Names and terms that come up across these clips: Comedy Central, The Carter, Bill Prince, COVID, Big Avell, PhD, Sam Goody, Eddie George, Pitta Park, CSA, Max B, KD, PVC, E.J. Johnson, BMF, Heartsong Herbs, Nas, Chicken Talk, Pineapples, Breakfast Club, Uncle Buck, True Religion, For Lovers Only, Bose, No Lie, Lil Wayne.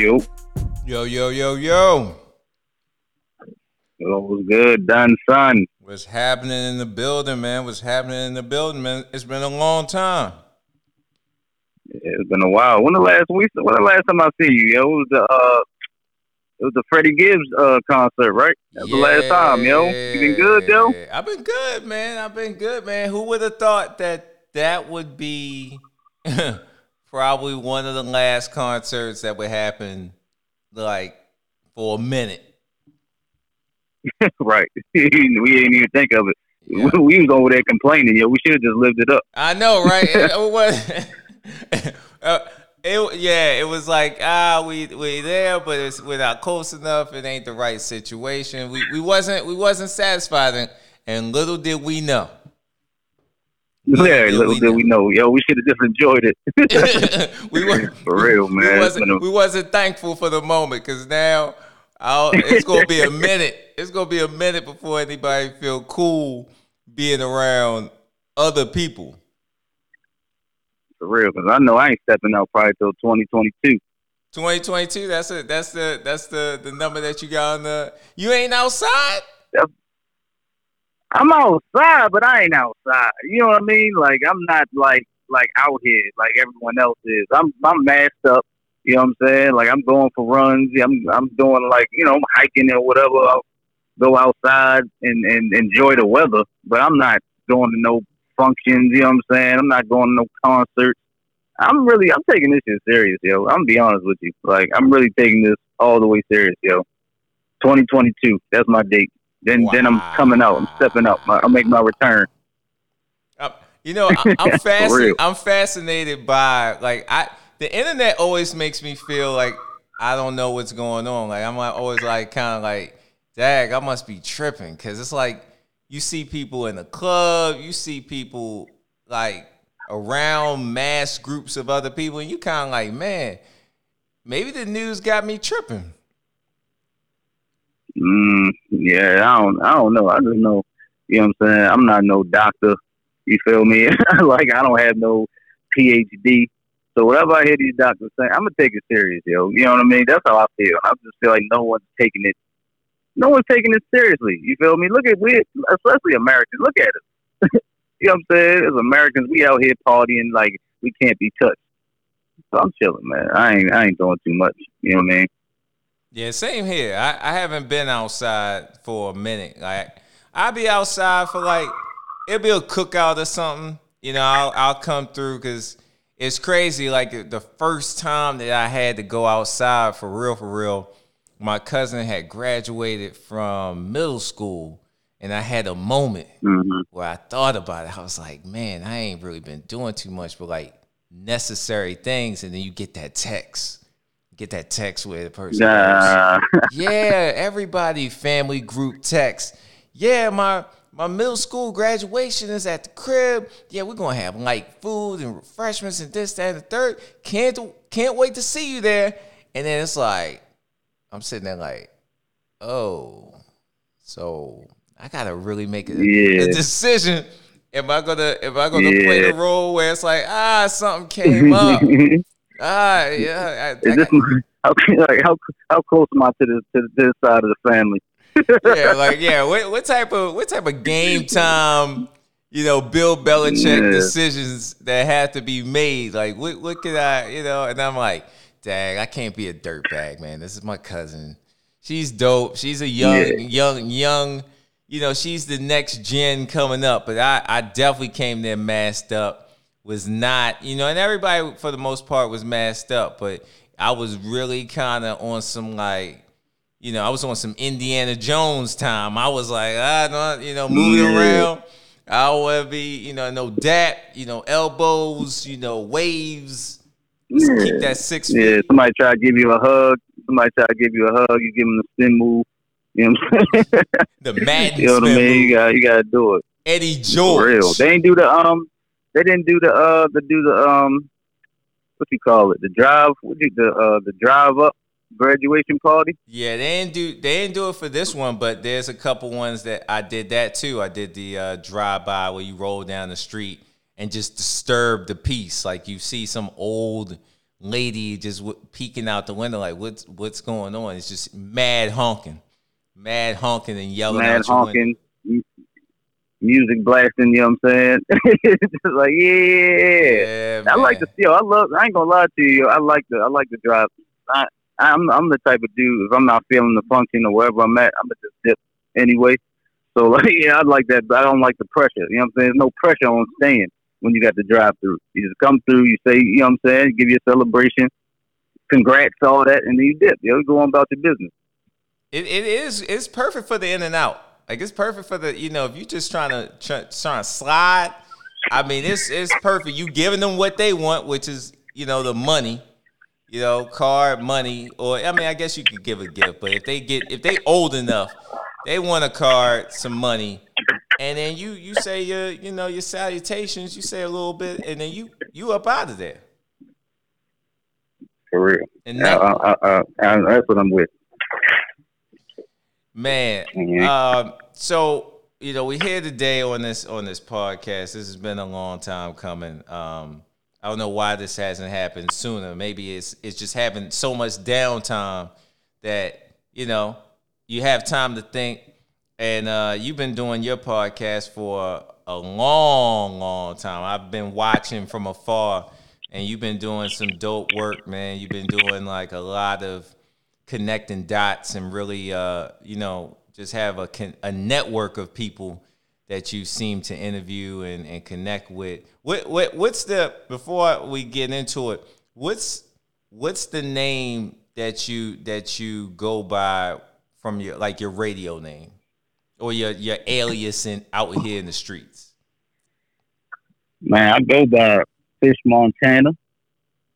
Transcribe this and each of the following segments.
Yo. Yo, yo, yo, yo. Yo, what's good, Don Son? What's happening in the building, man? What's happening in the building, man? It's been a long time. It's been a while. When the last time I see you, yo? It was the Freddie Gibbs concert, right? That was the last time, yo. You been good, yo? I've been good, man. Who would have thought that would be probably one of the last concerts that would happen, like, for a minute? Right. We didn't even think of it. Yeah. We was over there complaining, yo. We should have just lived it up. I know, right? It was like, we there, but it's, we're not close enough. It ain't the right situation. We wasn't satisfied, and little did we know. Little did we know. Yo, we should have just enjoyed it. For real, man. We wasn't thankful for the moment, because now it's going to be a minute. It's going to be a minute before anybody feel cool being around other people. For real, because I know I ain't stepping out probably till 2022. 2022, that's it. That's the number that you got on the. You ain't outside? I'm outside, but I ain't outside. You know what I mean? Like, I'm not like out here like everyone else is. I'm masked up. You know what I'm saying? Like, I'm going for runs. I'm doing, like, you know, I'm hiking or whatever. I'll go outside and enjoy the weather, but I'm not going to no functions, you know what I'm saying? I'm not going to no concerts. I'm taking this shit serious, yo. I'm gonna be honest with you. Like, I'm really taking this all the way serious, yo. 2022, that's my date. Then I'm coming out. I'm stepping up. I'll make my return. You know, I'm fascinated. I'm fascinated by, like, the internet always makes me feel like I don't know what's going on. Like, I'm always like kind of like, dag, I must be tripping, because it's like, you see people in the club, you see people like around mass groups of other people, and you kind of like, man, maybe the news got me tripping. Yeah, I don't know. I just know, you know what I'm saying? I'm not no doctor, you feel me? Like, I don't have no PhD. So whatever I hear these doctors saying, I'm going to take it serious, yo. You know what I mean? That's how I feel. I just feel like no one's taking it seriously. You feel me? Look at, we, especially Americans, look at us. You know what I'm saying? As Americans, we out here partying like we can't be touched. So I'm chilling, man. I ain't doing too much. You know what I mean? Yeah, same here. I haven't been outside for a minute. Like, I'll be outside for like, it'll be a cookout or something. You know, I'll come through, because it's crazy. Like, the first time that I had to go outside for real, my cousin had graduated from middle school, and I had a moment where I thought about it. I was like, man, I ain't really been doing too much but, like, necessary things. And then you get that text. Where the person goes, yeah, everybody family group text. Yeah, my middle school graduation is at the crib. Yeah, we're going to have, like, food and refreshments and this, that, and the third. Can't wait to see you there. And then it's like, I'm sitting there like, oh, so I gotta really make a decision. Am I gonna play the role where it's like, something came up? Yeah. How close am I to this side of the family? Yeah, like, yeah. What type of game time? You know, Bill Belichick decisions that have to be made. Like, what could I? You know, and I'm like, dang, I can't be a dirtbag, man. This is my cousin. She's dope. She's a young, you know, she's the next gen coming up. But I definitely came there masked up, was not, you know, and everybody for the most part was masked up. But I was really kind of on some, like, you know, I was on some Indiana Jones time. I was like, you know, moving around. I don't want to be, you know, no dap, you know, elbows, you know, waves. Just keep that 6 feet. Yeah, somebody try to give you a hug. You give them the spin move. You know what I'm saying? The Madden spin move. You know what I mean? You gotta do it. Eddie George. For real. They ain't do the what you call it? The drive. What did the drive up graduation party? Yeah, they didn't do it for this one, but there's a couple ones that I did that too. I did the drive by where you roll down the street and just disturb the peace. Like, you see some old lady just peeking out the window like, what's going on? It's just mad honking and yelling. Mad honking, music blasting, you know what I'm saying? It's just like, yeah. I like to steal. I ain't gonna lie to you. I like to drive. I'm the type of dude, if I'm not feeling the function or wherever I'm at, I'm gonna just dip anyway. So, like, yeah, I like that, but I don't like the pressure. You know what I'm saying? There's no pressure on staying when you got the drive-through. You just come through, you say, you know what I'm saying, give you a celebration, congrats, all that, and then you dip. You know, you go on about your business. It's perfect for the in and out. Like, it's perfect for the, you know, if you're just trying to slide, I mean, it's perfect. You giving them what they want, which is, you know, the money. You know, card, money, or I mean, I guess you could give a gift, but if they old enough, they want a card, some money, and then you say your salutations, you say a little bit, and then you up out of there. For real, and that's what I'm with. Man, mm-hmm. So you know, we're here today on this podcast. This has been a long time coming. I don't know why this hasn't happened sooner. Maybe it's just having so much downtime that, you know, you have time to think. And you've been doing your podcast for a long, long time. I've been watching from afar, and you've been doing some dope work, man. You've been doing, like, a lot of connecting dots and really, you know, just have a network of people that you seem to interview and connect with. What's the, before we get into it, what's the name that you go by from your, like, your radio name or your alias out here in the streets? Man, I go by Fish Montana,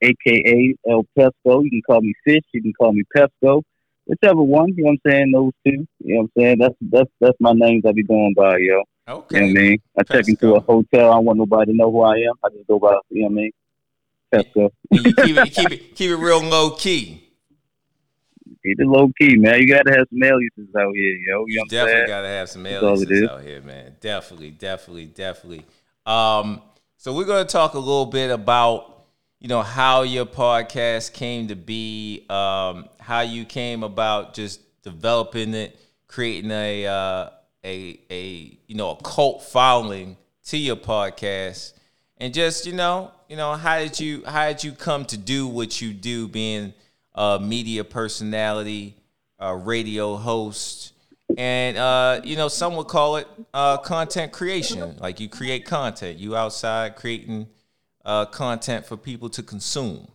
aka El Pesco. You can call me Fish, you can call me Pesco. Whichever one, you know what I'm saying, those two. You know what I'm saying? That's my names I be going by, yo. Okay. You know what I mean? I check into a hotel. I don't want nobody to know who I am. I just go by, you know what I mean? Pesco. You keep it real low key. Keep it low key, man. You gotta have some aliases out here, yo. You know definitely gotta have some aliases out here, man. Definitely. So we're gonna talk a little bit about, you know, how your podcast came to be, how you came about just developing it, creating a you know, a cult following to your podcast, and just you know how did you come to do what you do, being a media personality, a radio host, and you know, some would call it content creation. Like, you create content, you outside creating content for people to consume.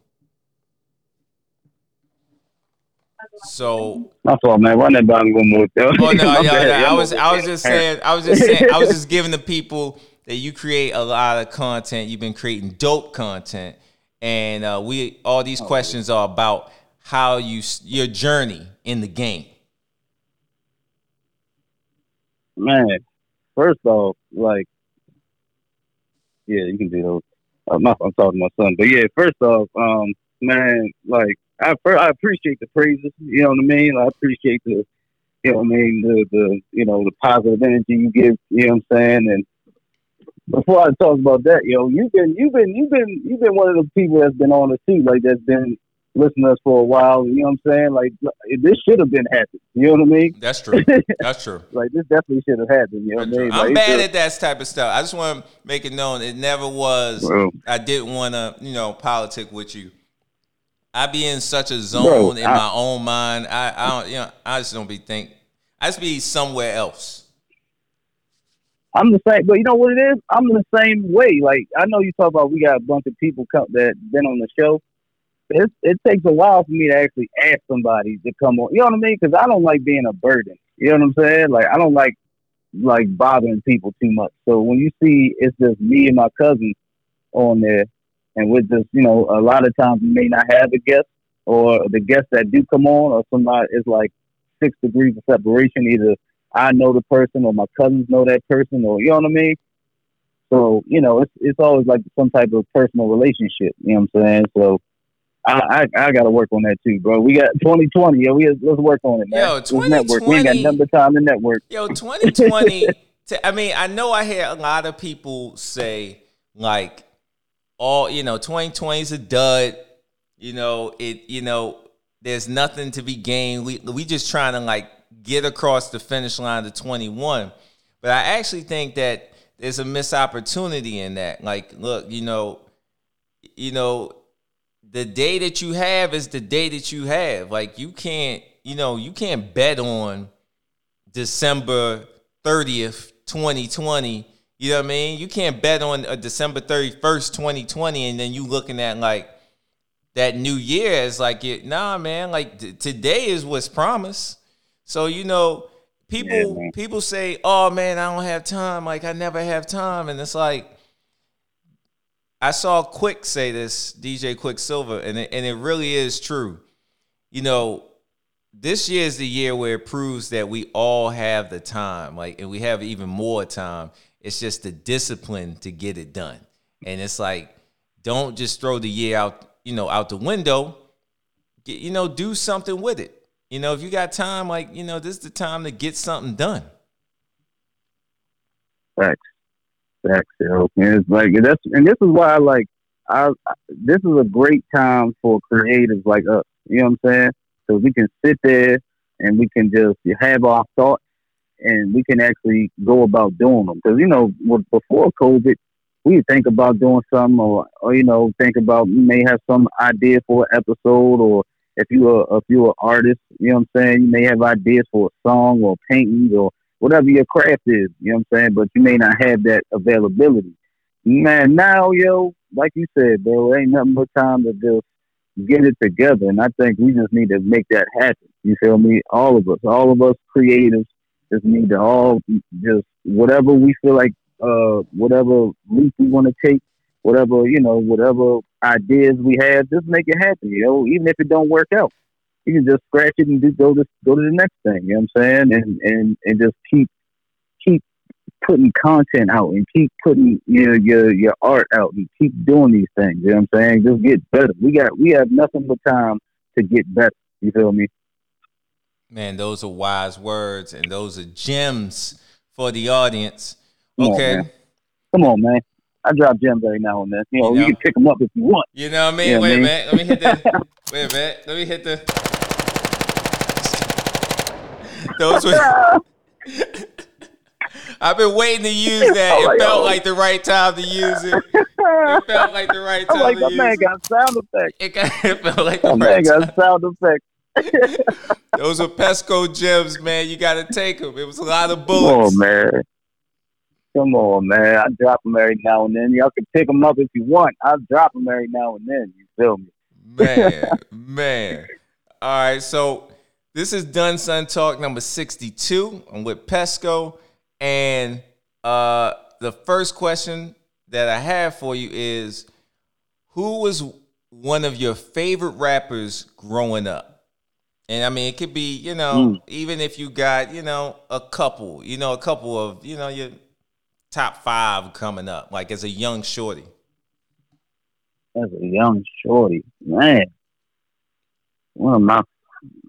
So that's all, man. Run that down one more time. Oh no, yeah. I was just saying. I was just giving the people that you create a lot of content. You've been creating dope content, and we all these questions are about how your journey in the game. Man, first off, like, yeah, you can do those. I'm talking to my son, but yeah, first off, man, like, I appreciate the praises, you know what I mean? I appreciate the, you know what I mean, the you know, the positive energy you give, you know what I'm saying? And before I talk about that, yo, you've been one of those people that's been on the seat, like, that's been listening to us for a while, you know what I'm saying? Like, this should have been happening, you know what I mean? That's true. Like, this definitely should have happened, you know what I mean? Like, I'm bad at that type of stuff. I just want to make it known, it never was, bro. I didn't want to, you know, politic with you. I be in such a zone, bro, in my own mind. I don't, you know, I just don't be think. I just be somewhere else. I'm the same, but you know what it is? I'm the same way. Like, I know you talk about we got a bunch of people that been on the show. It takes a while for me to actually ask somebody to come on. You know what I mean? Because I don't like being a burden. You know what I'm saying? Like, I don't like bothering people too much. So when you see it's just me and my cousin on there, and with this, you know, a lot of times you may not have a guest, or the guests that do come on, or somebody, it's like 6 degrees of separation. Either I know the person, or my cousins know that person, or, you know what I mean? So, you know, it's always like some type of personal relationship, you know what I'm saying? So I got to work on that too, bro. We got 2020, yo, let's work on it, man. Yo, 2020. We ain't got number time to network. Yo, 2020, I mean, I know I hear a lot of people say, like, all, you know, 2020 is a dud. You know, it, you know, there's nothing to be gained. We just trying to like get across the finish line to 21. But I actually think that there's a missed opportunity in that. Like, look, you know, the day that you have is the day that you have. Like, you can't bet on December 30th, 2020. You know what I mean? You can't bet on a December 31st, 2020, and then you looking at like that new year as like, nah, man, like today is what's promised. So, you know, people say, oh, man, I don't have time. Like, I never have time. And it's like, I saw Quick say this, DJ Quicksilver, and it really is true. You know, this year is the year where it proves that we all have the time, like, and we have even more time. It's just the discipline to get it done. And it's like, don't just throw the year out the window. Do something with it. You know, if you got time, like, you know, this is the time to get something done. Facts, yo. And it's like, this is why, like, this is a great time for creatives like us. You know what I'm saying? Because we can sit there and we can just have our thoughts and we can actually go about doing them. Because, you know, before COVID, we think about doing something or you know, think about you may have some idea for an episode, or if you're an artist, you know what I'm saying, you may have ideas for a song or paintings or whatever your craft is, you know what I'm saying, but you may not have that availability. Man, now, yo, like you said, bro, ain't nothing but time to just get it together, and I think we just need to make that happen. You feel me? All of us creatives just need to all just whatever we feel like, whatever leap we want to take, whatever, you know, whatever ideas we have, just make it happen, you know, even if it don't work out. You can just scratch it and go to the next thing, you know what I'm saying? And just keep putting content out and keep putting, you know, your art out and keep doing these things, you know what I'm saying? Just get better. We have nothing but time to get better, you feel me? Man, those are wise words and those are gems for the audience. Okay. Come on, man. I drop gems right now and then. You know, you can pick them up if you want. You know what I mean? Yeah, wait a minute. Let me hit the... Wait a minute. Let me hit the... Those were... I've been waiting to use that. It felt like the right time to use it. It felt like the right time to use it. My man got sound effects. It felt like the right time. My man got sound effects. Those are Pesco gems, man. You got to take them. It was a lot of bullets. Come on, man. I drop them every now and then. Y'all can pick them up if you want. I drop them every now and then. You feel me? Man. All right. So this is Done Son Talk number 62. I'm with Pesco. And the first question that I have for you is, who was one of your favorite rappers growing up? And I mean, it could be, you know, even if you got, you know, a couple of, you know, your top five coming up, like as a young shorty. Man. One of my,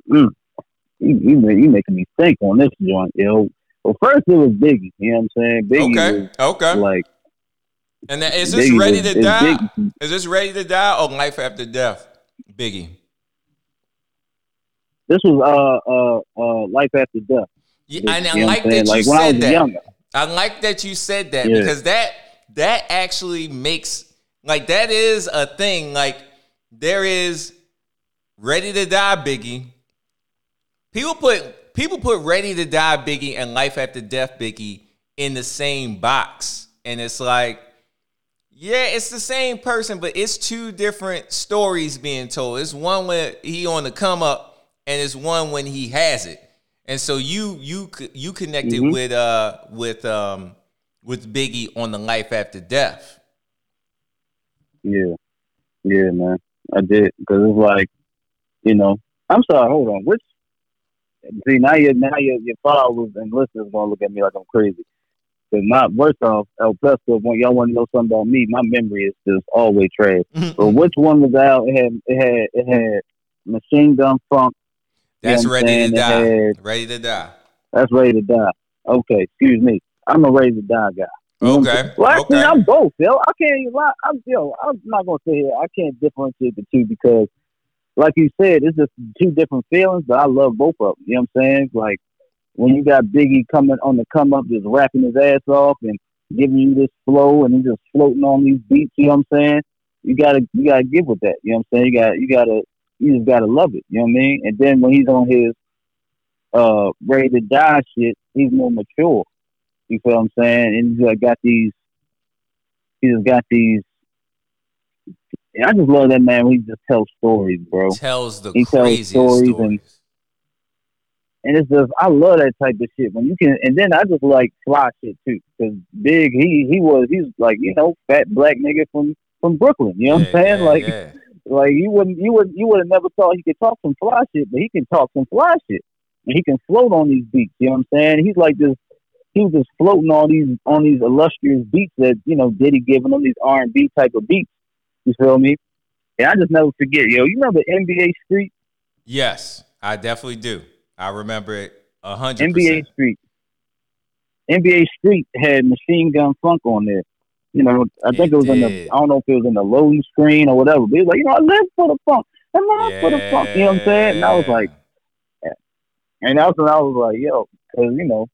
you making me think on this joint, yo. Well, first it was Biggie, you know what I'm saying? Biggie. Okay. Like, and that, is this Biggie Ready to Die? Biggie. Is this Ready to Die or Life After Death? Biggie. This was Life After Death. Yeah, and I like that you said that. I like that you said that because that actually makes, like, that is a thing. Like, there is Ready to Die Biggie. People put Ready to Die Biggie and Life After Death Biggie in the same box, and it's like, yeah, it's the same person, but it's two different stories being told. It's one where he on the come up, and it's one when he has it, and so you connected with Biggie on the Life After Death. Yeah, man, I did, because it's like, you know, I'm sorry, hold on. Which, see, now your followers and listeners are gonna look at me like I'm crazy. Because my, first off, El Pesco, when y'all want to know something about me, my memory is just always trash. But which one was out? It had Machine Gun Funk. That's Ready to Die. Ready to Die. That's Ready to Die. Okay, excuse me. I'm a Ready to Die guy. Okay. Well, actually, okay. I'm both, yo. I can't even lie. I'm not gonna sit here. I can't differentiate the two because, like you said, it's just two different feelings. But I love both of them. You know what I'm saying? Like when you got Biggie coming on the come up, just rapping his ass off and giving you this flow, and he's just floating on these beats. You know what I'm saying? You gotta give with that. You know what I'm saying? You just gotta love it. You know what I mean? And then when he's on his ready to die shit, he's more mature. You feel what I'm saying? And he just got these. And I just love that man. He just tells stories, bro. He tells craziest stories. And it's just, I love that type of shit. When you can, and then I just like fly shit too. Cause Big, he's like, you know, fat black nigga from Brooklyn. You know what I'm saying? Like you would have never thought he could talk some fly shit, but he can talk some fly shit, and he can float on these beats. You know what I'm saying? He's like this. He was just floating on these illustrious beats that, you know, Diddy giving them, these R&B type of beats. You feel me? And I just never forget, yo. You remember NBA Street? Yes, I definitely do. I remember it 100%. NBA Street had Machine Gun Funk on there. You know, I think it was in the, I don't know if it was in the loading screen or whatever. But it was like, you know, I live for the funk. I live for the funk. You know what I'm saying? And I was like, and that's when I was like, yo, because, you know,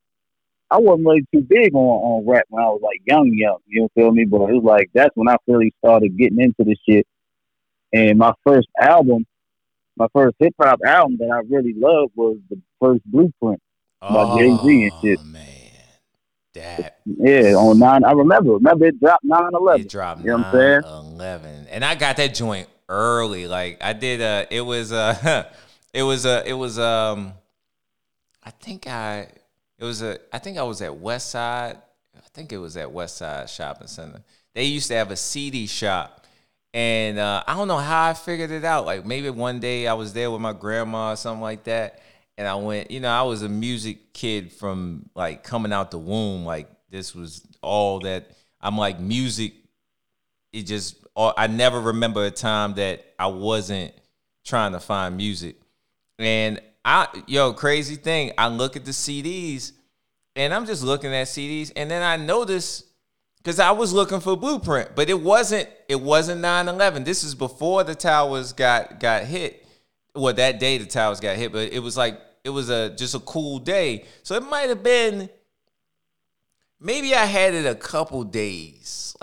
I wasn't really too big on rap when I was like young, you feel me? But it was like, that's when I really started getting into this shit. And my first hip hop album that I really loved was the first Blueprint by Jay-Z and shit. Oh man, that on 9. I remember it dropped 9/11. It dropped 9/11, and I got that joint early. Like I did. I think I was at Westside. I think it was at Westside Shopping Center. They used to have a CD shop. And I don't know how I figured it out. Like maybe one day I was there with my grandma or something like that. And I went, you know, I was a music kid from like coming out the womb. Like this was all that I'm like music. It just, I never remember a time that I wasn't trying to find music. And crazy thing, I look at the CDs, and I'm just looking at CDs, and then I notice, because I was looking for Blueprint, but it wasn't 9/11. This is before the towers got hit. Well, that day the towers got hit, but it was like, it was just a cool day. So it might have been, maybe I had it a couple days.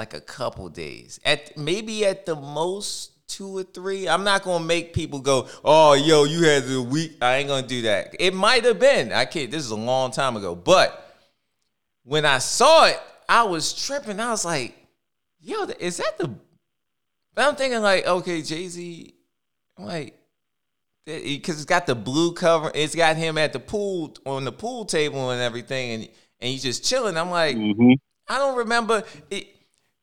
Maybe at the most, 2 or 3. I'm not going to make people go, oh, yo, you had the week. I ain't going to do that. It might have been. I can't. This is a long time ago. But when I saw it, I was tripping. I was like, yo, is that the... But I'm thinking like, okay, Jay-Z, I'm like, because it's got the blue cover. It's got him at the pool, on the pool table and everything. And he's just chilling. I'm like, I don't remember it.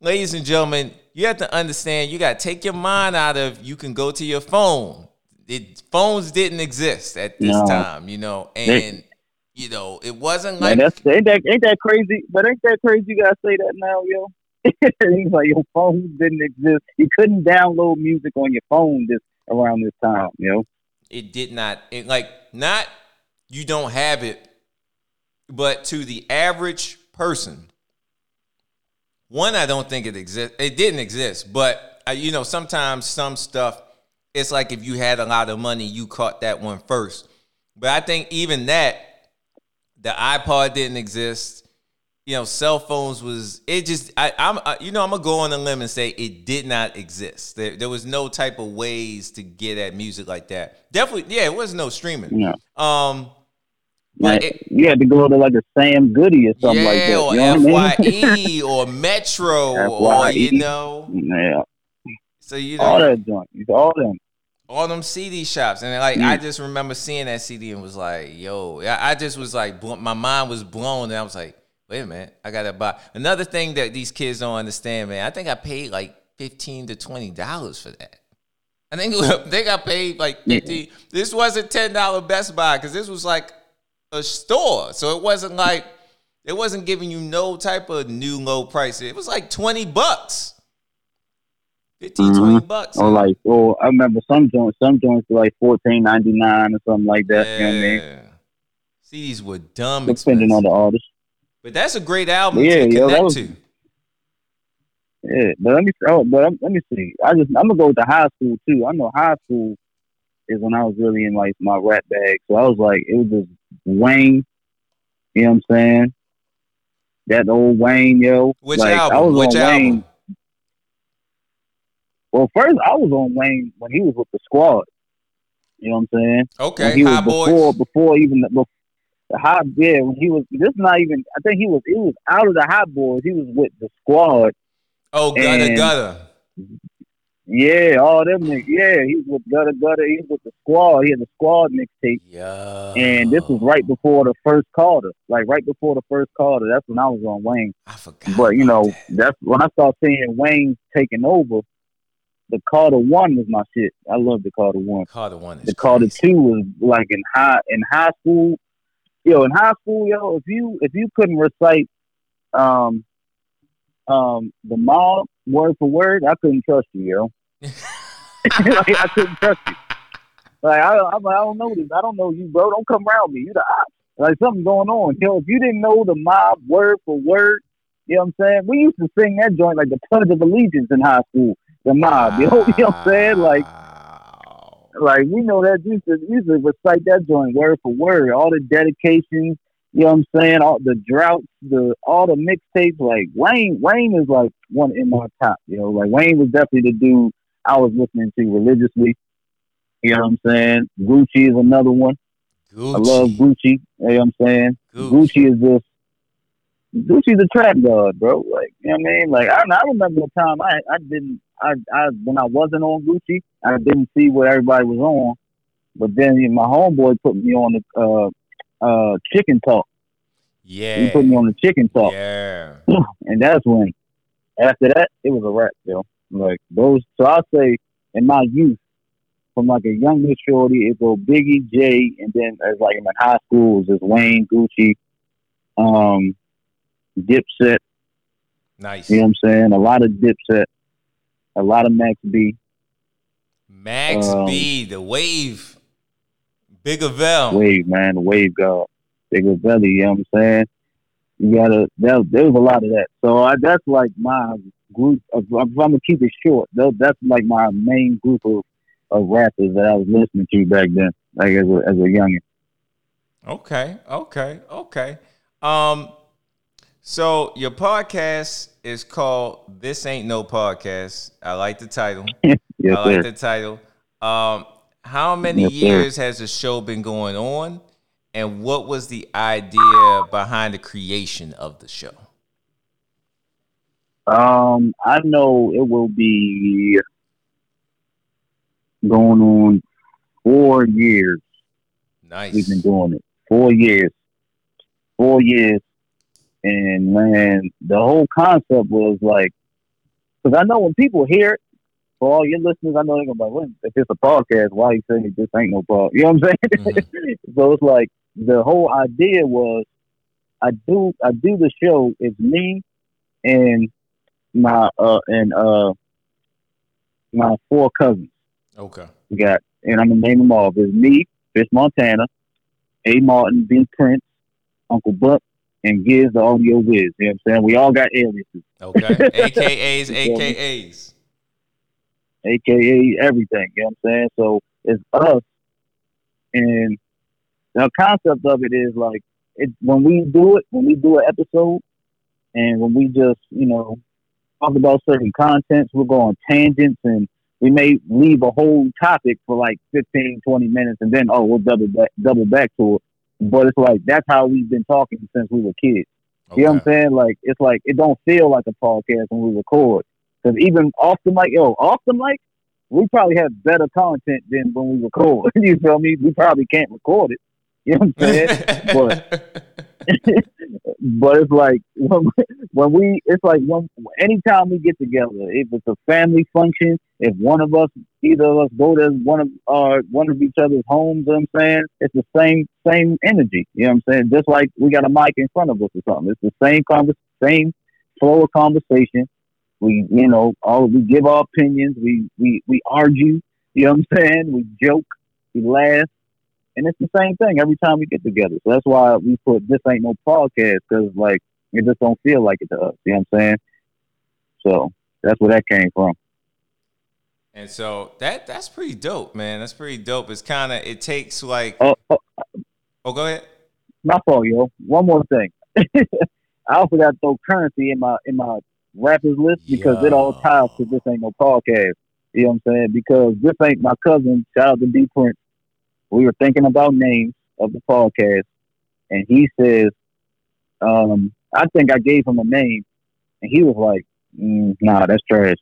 Ladies and gentlemen, you have to understand, you got to take your mind out of, you can go to your phone. Phones didn't exist at this time, you know, and, you know, it wasn't like... Man, ain't that crazy? But ain't that crazy you got to say that now, yo? He's like, your phone didn't exist. You couldn't download music on your phone around this time, you know? It did not. It, like, not you don't have it, but to the average person... One, I don't think it exists. It didn't exist, but you know, sometimes some stuff, it's like if you had a lot of money, you caught that one first. But I think even that, the iPod didn't exist. You know, cell phones was. It just, I'm gonna go on a limb and say it did not exist. There was no type of ways to get at music like that. Definitely, yeah, it was no streaming. No. Like you had to go to like a Sam Goody or something like that. Or FYE or Metro or, you know. Yeah. So, you know. All that junk. All them. All them CD shops. And like, I just remember seeing that CD and was like, yo. I just was like, my mind was blown. And I was like, wait a minute. I got to buy. Another thing that these kids don't understand, man. I think I paid like $15 to $20 for that. I think I paid like $50. Yeah. This wasn't $10 Best Buy because this was like a store, so it wasn't like it wasn't giving you no type of new low price. It was like $20, 15, $20. Or I remember some joints were like $14.99 or something like that. Yeah, you know what I mean? CDs were dumb, depending on the artist. But that's a great album to connect to. Yeah, but let me see. I'm gonna go with the high school too. I know high school is when I was really in like my rap bag. So I was like, it was just Wayne. You know what I'm saying? That old Wayne, yo. Which like, album? I was Which on album? Wayne. Well, first I was on Wayne when he was with the squad. You know what I'm saying? Okay, he High was Boys. Before even the High, yeah, when he was, this not even, I think it was out of the High Boys. He was with the squad. Oh, Gutter. Yeah, all them niggas. Yeah, he was with Gutter. He was with the squad. He had the squad mixtape. Yeah. And this was right before the first Carter. Like, right before the first Carter. That's when I was on Wayne. I forgot. But, you know, that's when I started seeing Wayne taking over. The Carter 1 was my shit. I love the Carter 1. Carter 1 is The Carter crazy. 2 was like in high school. Yo, in high school, yo, if you couldn't recite the mob word for word, I couldn't trust you, yo. Like, I couldn't trust you. Like I'm like, I don't know this. I don't know you, bro. Don't come around me. You the op. Like something's going on. Yo, if you didn't know the mob word for word, you know what I'm saying? We used to sing that joint like the Pledge of Allegiance in high school. The mob, you know what I'm saying? Like we know that we used to recite that joint word for word. All the dedications, you know what I'm saying? All the droughts, all the mixtapes. Like Wayne is like one in my top. You know, like Wayne was definitely the dude I was listening to religiously. You know what I'm saying? Gucci is another one. Gucci. I love Gucci. You know what I'm saying? Gucci is this. Gucci's a trap god, bro. Like, you know what I mean? Like, I remember the time I when I wasn't on Gucci, I didn't see what everybody was on. But then my homeboy put me on the Chicken Talk. Yeah. He put me on the Chicken Talk. Yeah. And that's when, after that, it was a wrap, yo. Like, those, so I'll say, in my youth, from like a young maturity, it go Biggie, Jay, and then, as like in my high school, it was just Wayne, Gucci, Dipset. Nice. You know what I'm saying? A lot of Dipset. A lot of Max B. Max B, the Wave. Big Avell. Wave, man. The Wave God. Big Avell, you know what I'm saying? You gotta, there was a lot of that. So that's like my group. If I'm going to keep it short, that's like my main group of rappers that I was listening to back then, like as a youngin. Okay. So your podcast is called This Ain't No Podcast. I like the title. Yes, I like the title. How many years has the show been going on? And what was the idea behind the creation of the show? I know it will be going on 4 years. Nice. We've been doing it. 4 years. 4 years. And man, the whole concept was like, because I know when people hear it, for all your listeners, I know they're gonna be like, well, if it's a podcast, why are you saying this ain't no podcast? You know what I'm saying? Mm-hmm. So it's like the whole idea was, I do the show. It's me and my my 4 cousins. Okay, we got, and I'm gonna name them all. It's me, Fish Montana, A. Martin, Bill Prince, Uncle Buck. And Giz, the audio whiz. You know what I'm saying? We all got aliases. Okay. AKAs. AKA everything. You know what I'm saying? So it's us. And the concept of it is like, when we do an episode, and when we just, you know, talk about certain contents, we'll go on tangents, and we may leave a whole topic for like 15, 20 minutes, and then, we'll double back to it. But it's like, that's how we've been talking since we were kids. Okay. You know what I'm saying? Like, it's like, it don't feel like a podcast when we record. Because even off the mic, we probably have better content than when we record. You feel me? We probably can't record it. You know what I'm saying? But it's like, anytime we get together, if it's a family function, if either of us go to one of each other's homes, you know what I'm saying? It's the same energy, you know what I'm saying? Just like we got a mic in front of us or something. It's the same flow of conversation. We, you know, we give our opinions, we argue, you know what I'm saying? We joke, we laugh. And it's the same thing every time we get together. So that's why we put This Ain't No Podcast, because, like, it just don't feel like it to us. You know what I'm saying? So that's where that came from. And so that's pretty dope, man. That's pretty dope. It's kind of, it takes like... Oh, go ahead. My fault, yo. One more thing. I also got to throw Currency in my rappers list because it all ties to This Ain't No Podcast. You know what I'm saying? Because This Ain't My Cousin, shout out to D Prince. We were thinking about names of the podcast, and he says, I think I gave him a name, and he was like, nah, that's trash.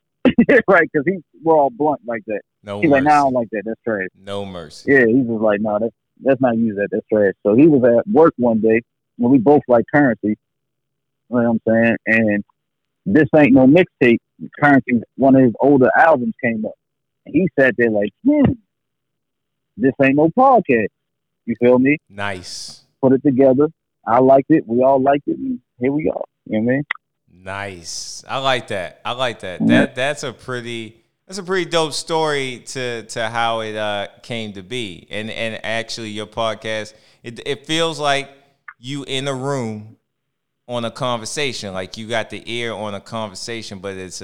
Right? Because we're all blunt like that. No, he's mercy. Like, nah, I don't like that. That's trash. No mercy. Yeah, he's just like, nah, let's not use that. That's trash. So he was at work one day when we both like Currency. You know what I'm saying? And This Ain't No Mixtape, Currency, one of his older albums came up. And he sat there like, This Ain't No Podcast. You feel me? Nice. Put it together. I liked it. We all liked it. And here we go. You know what I mean? Nice. I like that. Mm-hmm. That's a pretty dope story to how it came to be. And actually your podcast, it feels like you in a room on a conversation, like you got the ear on a conversation, but it's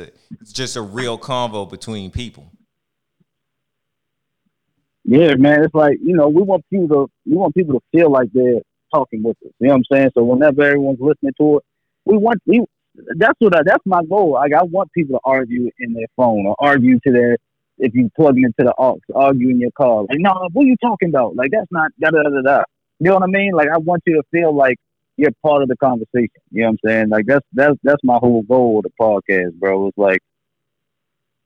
just a real convo between people. Yeah, man, it's like, you know, we want people to feel like they're talking with us. You know what I'm saying? So whenever everyone's listening to it, that's my goal. Like, I want people to argue in their phone or argue to their, if you plug into the aux, argue in your car. Like, no, what are you talking about? Like, that's not da da da da. You know what I mean? Like, I want you to feel like you're part of the conversation. You know what I'm saying? Like that's my whole goal of the podcast, bro. It's like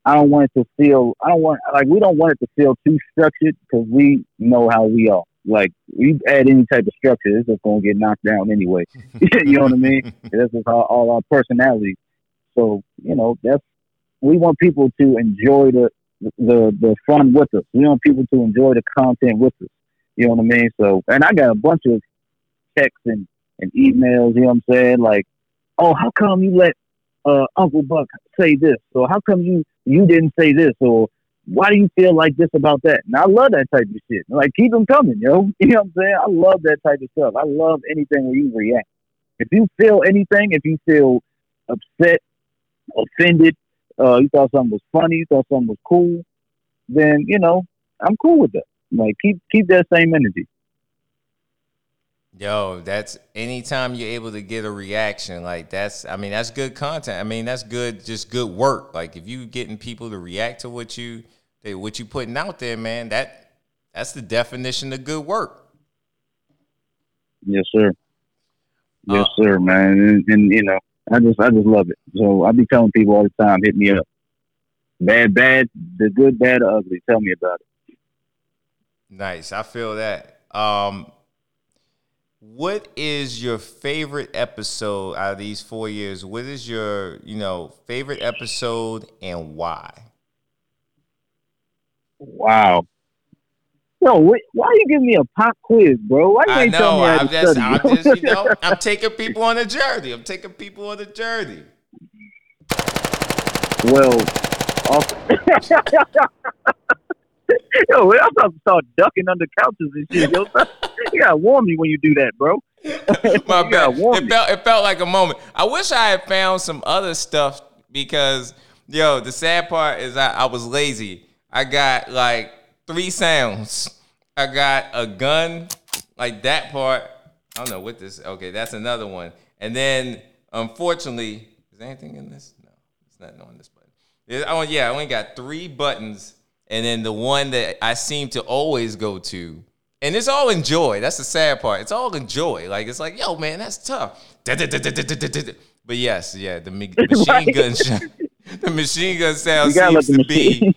we don't want it to feel too structured because we know how we are. Like we add any type of structure, it's just gonna get knocked down anyway. You know what I mean? That's just all our personalities. So you know we want people to enjoy the fun with us. We want people to enjoy the content with us. You know what I mean? So and I got a bunch of texts and emails, you know what I'm saying? Like, oh, how come you let Uncle Buck say this? Or how come you didn't say this? Or why do you feel like this about that? And I love that type of shit. Like, keep them coming, yo. You know what I'm saying? I love that type of stuff. I love anything where you react. If you feel anything, if you feel upset, offended, you thought something was funny, you thought something was cool, then, you know, I'm cool with that. Like, keep that same energy. Yo, that's anytime you're able to get a reaction like that's good content. I mean, that's good, just good work. Like if you getting people to react to what you putting out there, man, that's the definition of good work. Yes, sir. Yes, sir, man. And you know, I just love it. So I be telling people all the time, hit me up. Bad, the good, bad, or ugly. Tell me about it. Nice. I feel that. What is your favorite episode out of these 4 years? What is your, you know, favorite episode and why? Wow. Yo, why are you giving me a pop quiz, bro? Why you ain't telling me I'm just, you know, I'm taking people on a journey. Well, yo, we're about to start ducking under couches and shit, yo. You gotta warn me when you do that, bro. My bad. It felt like a moment. I wish I had found some other stuff because, yo, the sad part is I was lazy. I got like 3 sounds. I got a gun, like that part. I don't know what this. Okay, that's another one. And then, unfortunately, is there anything in this? No, it's not on this button. I only got 3 buttons. And then the one that I seem to always go to, and it's all enjoy. That's the sad part. It's all enjoy. Like, it's like, yo, man, that's tough. But yes, yeah, the machine gun sound seems to be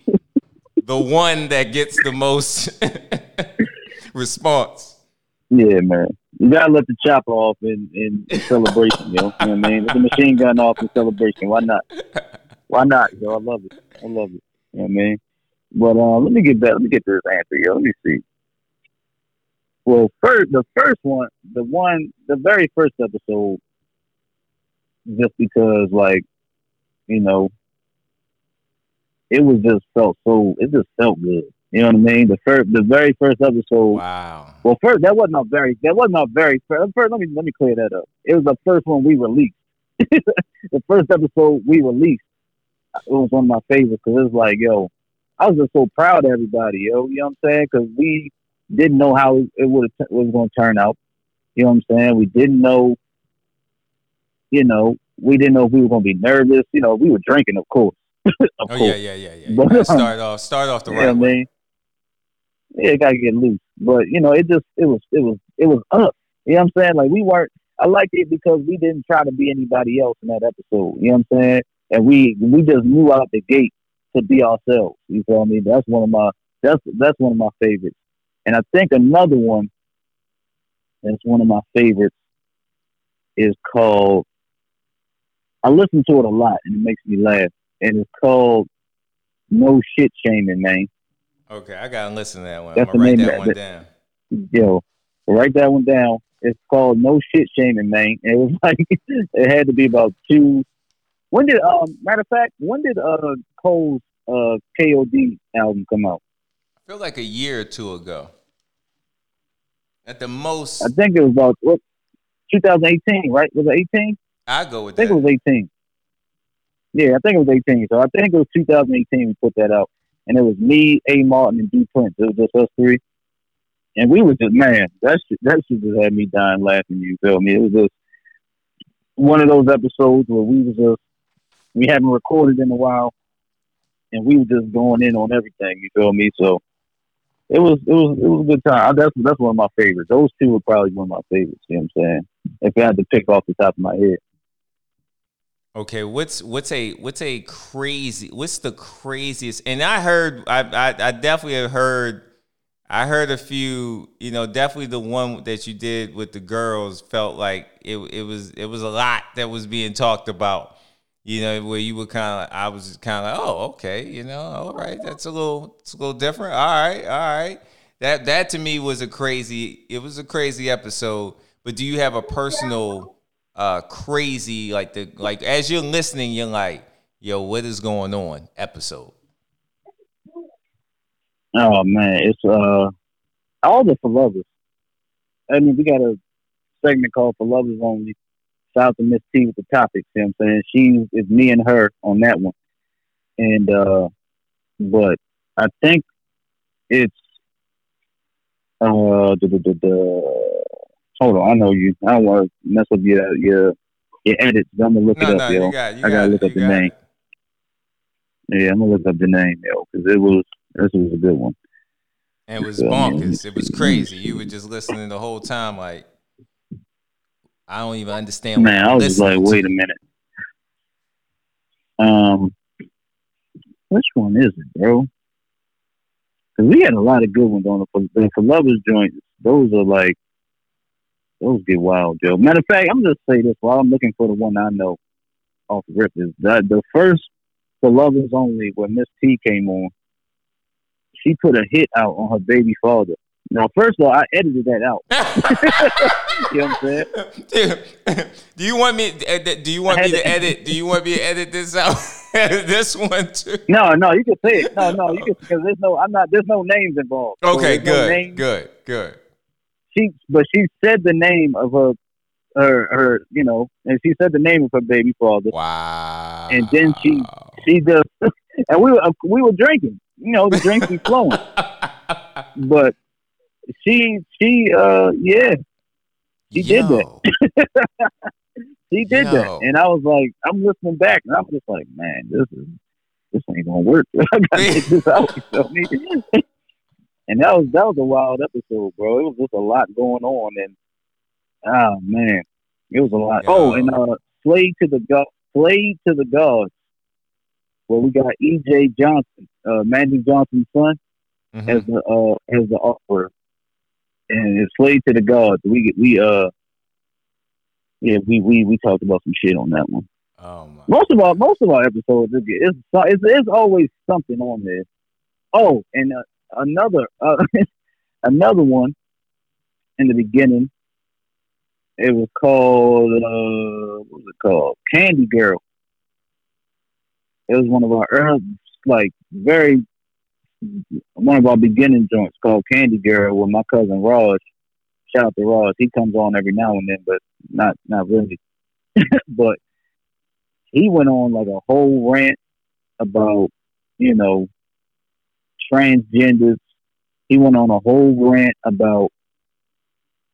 the one that gets the most response. Yeah, man. You gotta let the chopper off in celebration, yo. You know what I mean? Let the machine gun off in celebration. Why not? Why not, yo? I love it. You know what I mean? But let me get back. Let me get this answer, yo. Let me see. Well, first, the first one, the very first episode, just because, like, you know, it just felt good. You know what I mean? The very first episode. Wow. Well, first that wasn't our very first. First, let me clear that up. It was the first one we released. The first episode we released it was one of my favorites because it was like, yo, I was just so proud of everybody, yo. You know what I'm saying? Because we didn't know how it was going to turn out. You know what I'm saying? We didn't know, you know, we didn't know if we were going to be nervous. You know, we were drinking, of course. Of course. Yeah. But, start off the right way. Yeah, it gotta get loose, but you know, it was up. You know what I'm saying? Like we weren't. I liked it because we didn't try to be anybody else in that episode. You know what I'm saying? And we just knew out the gate to be ourselves. You feel me? That's one of my that's one of my favorites. And I think another one that's one of my favorites is called. I listen to it a lot, and it makes me laugh. And it's called No Shit Shaming, man. Okay, I gotta listen to that one. I'm gonna write that one down. Yo, write that one down. It's called No Shit Shaming, man. It was like it had to be about two. When did matter of fact, when did Cole's KOD album come out? I feel like a year or two ago. At the most, I think it was about 2018, right? Was it 18? I go with that. I think it was 18. Yeah, I think it was 18. So I think it was 2018 we put that out. And it was me, A. Martin, and Blueprint. It was just us three. And we were just, man, that shit just had me dying laughing, you feel me? It was just one of those episodes where we haven't recorded in a while, and we were just going in on everything, you feel me? So it was a good time. That's one of my favorites. Those two were probably one of my favorites, you know what I'm saying? If I had to pick off the top of my head. Okay, what's the craziest? And I heard a few, you know, definitely the one that you did with the girls felt like it was a lot that was being talked about, you know, where you were kind of, I was just kind of like, oh, okay, you know, all right, that's a little different. All right. That to me was a crazy episode. But do you have a personal crazy, like as you're listening, you're like, yo, what is going on episode? Oh man, it's all the For Lovers. I mean, we got a segment called For Lovers Only. Shout out to Miss T with the topics, you know what I'm saying? It's me and her on that one. And but I think it's hold on, I know you. I don't want to mess up your edits. But I'm gonna look it up, yo. I gotta look up the name. Yeah, I'm gonna look up the name, yo, because this was a good one. And it was bonkers. It was crazy. You were just listening the whole time, like I don't even understand. Man, I was just like, wait a minute. Which one is it, bro? Because we had a lot of good ones on the For Lovers joints. Those are like. Those get wild, Joe. Matter of fact, I'm just say this while I'm looking for the one I know off the rip is that the first For Lovers Only when Miss T came on, she put a hit out on her baby father. Now, first of all, I edited that out. You know what I'm saying? Dude, do you want me to edit this out? This one too? No, you can say it. No, you can, because there's no names involved. Okay, so good. She said the name of her you know, and she said the name of her baby father. Wow. And then she just and we were drinking, you know, the drinks were flowing. But she did that. She did that, and I was like, I'm listening back, and I'm just like, man, this ain't gonna work. I gotta get this out. And that was a wild episode, bro. It was just a lot going on, and oh man, it was a lot. Yo. Oh, and Slave to the Gods, where we got E.J. Johnson, Magic Johnson's son, mm-hmm. as the author, and it's Slave to the Gods. We talked about some shit on that one. Oh my. Most of our episodes, it's always something on there. Oh, and. Another one in the beginning. It was called Candy Girl. It was one of our one of our beginning joints called Candy Girl with my cousin Raj. Shout out to Raj. He comes on every now and then, but not really. But he went on like a whole rant about, you know, transgenders. He went on a whole rant about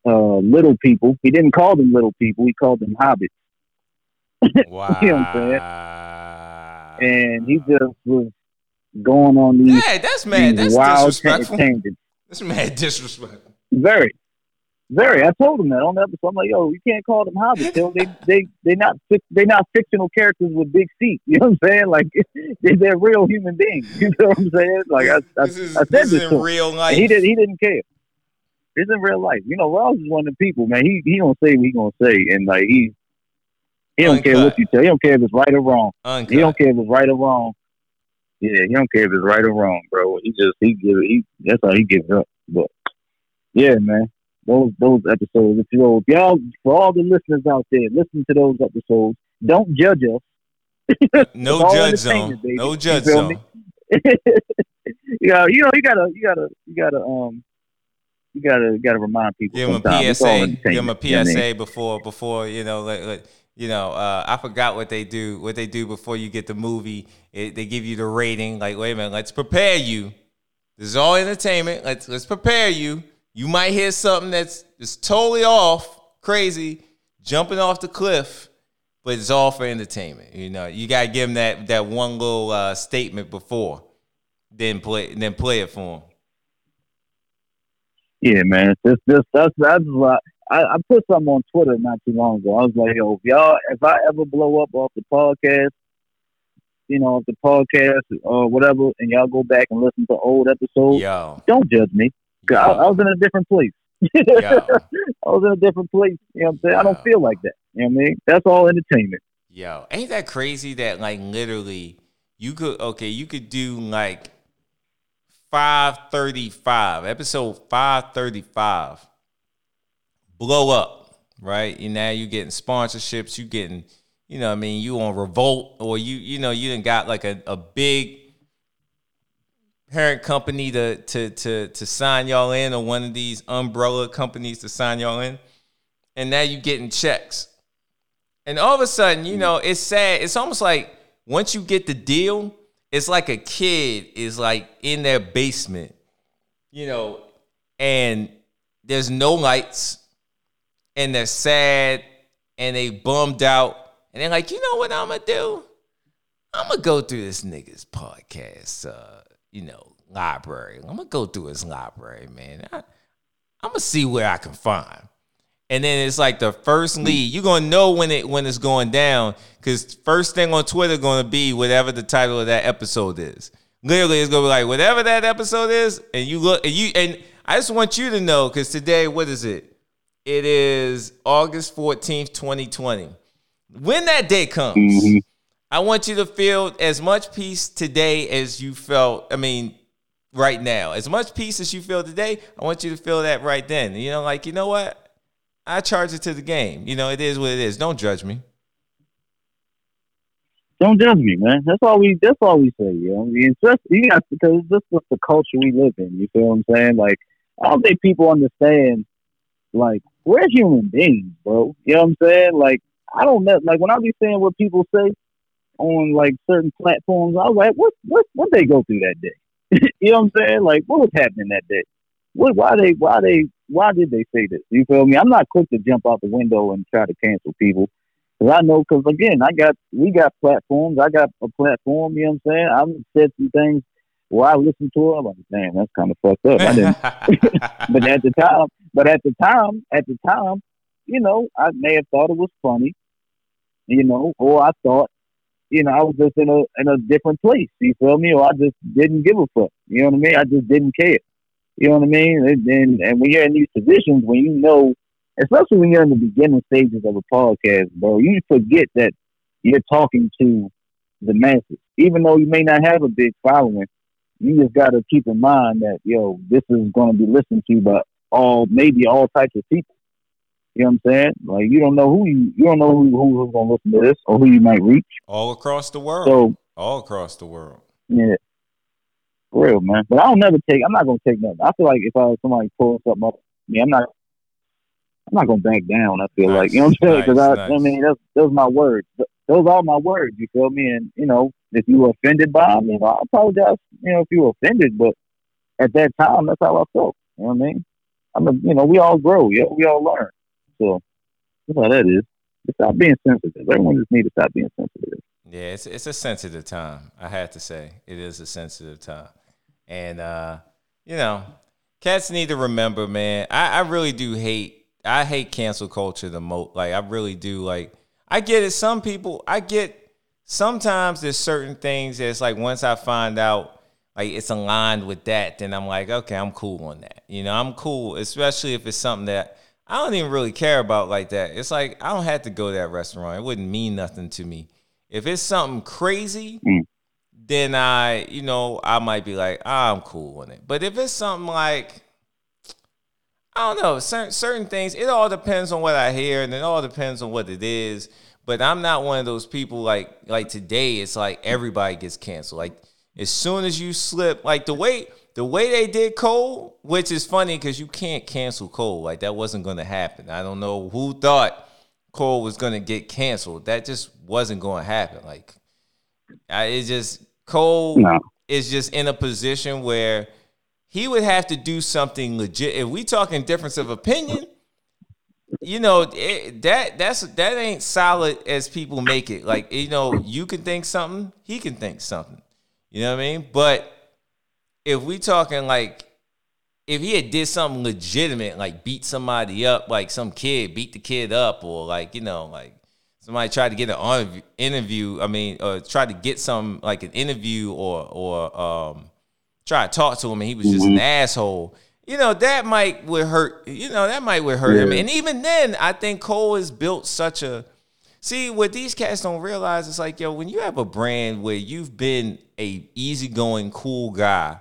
little people. He didn't call them little people. He called them hobbits. Wow. You know what I'm saying? And he just was going on these, yeah, that's mad. That's disrespectful. Tangents. That's mad disrespectful. Very. Very. I told him that on the episode. I'm like, yo, you can't call them hobbits. They're not fictional characters with big feet. You know what I'm saying? Like, they're real human beings. You know what I'm saying? Like, I said this in real life. He didn't care. It's in real life. You know, Ross is one of the people, man. He don't say what he gonna say, and like he don't care what you tell. He don't care if it's right or wrong. Uncut. He don't care if it's right or wrong. Yeah, he don't care if it's right or wrong, bro. He that's how he gives up. But yeah, man. Those episodes, if y'all, for all the listeners out there, listen to those episodes. Don't judge us. No judge zone. No judge zone. You gotta remind people. Give them a PSA. Before you know, like you know, I forgot what they do. What they do before you get the movie, they give you the rating. Like, wait a minute, let's prepare you. This is all entertainment. Let's prepare you. You might hear something that's totally off, crazy, jumping off the cliff, but it's all for entertainment. You know, you gotta give them that one little statement before, then play it for them. Yeah, man, I put something on Twitter not too long ago. I was like, yo, if I ever blow up off the podcast, you know, or whatever, and y'all go back and listen to old episodes, yo, don't judge me. I was in a different place. You know what I'm saying? Yo. I don't feel like that. You know what I mean? That's all entertainment. Yo, ain't that crazy that, like, literally, you could do, like, 535, episode 535, blow up, right? And now you're getting sponsorships, you're getting, you know what I mean, you on Revolt, or you know, you done got, like, a big parent company to sign y'all in, or one of these umbrella companies to sign y'all in, and now you're getting checks. And all of a sudden, you know, it's sad. It's almost like once you get the deal, it's like a kid is like in their basement, you know, and there's no lights, and they're sad, and they bummed out, and they're like, you know what I'm gonna do? I'm gonna go through this nigga's podcast library. I'm gonna go through his library, man. I'm gonna see where I can find. And then it's like the first lead. You're gonna know when it's going down, because first thing on Twitter gonna be whatever the title of that episode is. Literally, it's gonna be like whatever that episode is, and you look and I just want you to know, because today, what is it? It is August 14th, 2020. When that day comes, mm-hmm, I want you to feel as much peace today as you felt, I mean, right now. As much peace as you feel today, I want you to feel that right then. You know, like, you know what? I charge it to the game. You know, it is what it is. Don't judge me. Don't judge me, man. That's all we say, you know? It's just, yeah, because this is the culture we live in. You feel what I'm saying? Like, I don't think people understand, like, we're human beings, bro. You know what I'm saying? Like, I don't know. Like, when I be saying what people say on like certain platforms, I was like, what they go through that day? You know what I'm saying? Like, what was happening that day? Why did they say this? You feel me? I'm not quick to jump out the window and try to cancel people, because I know, because again, we got platforms. I got a platform. You know what I'm saying? I've said some things where I listened to it. I'm like, damn, that's kind of fucked up. I didn't. But at the time, you know, I may have thought it was funny, you know, or I thought, you know, I was just in a different place. You feel me? Or I just didn't give a fuck. You know what I mean? I just didn't care. You know what I mean? And when you're in these positions, when you know, especially when you're in the beginning stages of a podcast, bro, you forget that you're talking to the masses. Even though you may not have a big following, you just got to keep in mind that, yo, this is going to be listened to by all types of people. You know what I'm saying? Like, you don't know who's gonna listen to this, or who you might reach. All across the world. Yeah. For real, man. But I'm not gonna take nothing. I feel like if somebody pulls something up, yeah, I'm not I'm not gonna back down. I feel nice, like, you know what I'm saying? Because nice. I mean, those my words. Those are my words. You feel me? And you know, if you were offended by them, I apologize. You know, if you were offended, but at that time, that's how I felt. You know what I mean? You know, we all grow. Yeah, we all learn. So that's how that is. Just stop being sensitive. Everyone just needs to stop being sensitive. Yeah, it's a sensitive time. I have to say, it is a sensitive time, and you know, cats need to remember, man. I really do hate. I hate cancel culture the most. Like, I really do. Like, I get it. Some people, I get sometimes there's certain things that's like, once I find out, like, it's aligned with that, then I'm like, okay, I'm cool on that. You know, I'm cool, especially if it's something that I don't even really care about like that. It's like, I don't have to go to that restaurant. It wouldn't mean nothing to me. If it's something crazy, then I might be like, I'm cool on it. But if it's something like, I don't know, certain things, it all depends on what I hear, and it all depends on what it is. But I'm not one of those people like today, it's like everybody gets canceled. Like, as soon as you slip, like the way they did Cole, which is funny because you can't cancel Cole. Like, that wasn't going to happen. I don't know who thought Cole was going to get canceled. That just wasn't going to happen. Like, Cole is just in a position where he would have to do something legit. If we talking difference of opinion, you know, that ain't solid as people make it. Like, you know, you can think something, he can think something. You know what I mean? But if we talking like, if he had did something legitimate, like beat somebody up, like some kid beat the kid up, or like, you know, like somebody tried to get an interview. I mean, or tried to get some, like an interview or try to talk to him, and he was just an asshole. You know, that might hurt him. And even then, I think Cole has built such a... See, what these cats don't realize is like, yo, when you have a brand where you've been a easygoing, cool guy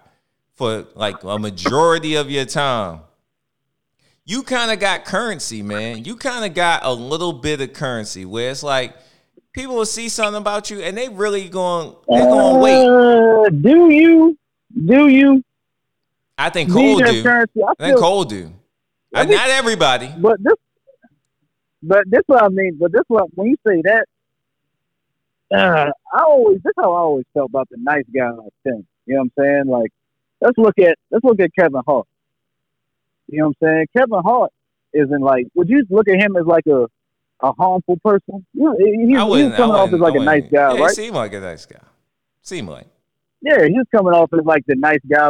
for like a majority of your time, you kind of got currency, man. You kind of got a little bit of currency where it's like, people will see something about you, and they're going to wait. Do you? Do you? I think Cole do. Not everybody. But this what I mean. But this what, when you say that, this how I always felt about the nice guy thing. You know what I'm saying? Like, let's look at Kevin Hart. You know what I'm saying? Kevin Hart isn't like, would you look at him as like a harmful person? You know, he's coming off as like a nice guy, right? He seemed like a nice guy. Seemed like. Yeah, he's coming off as like the nice guy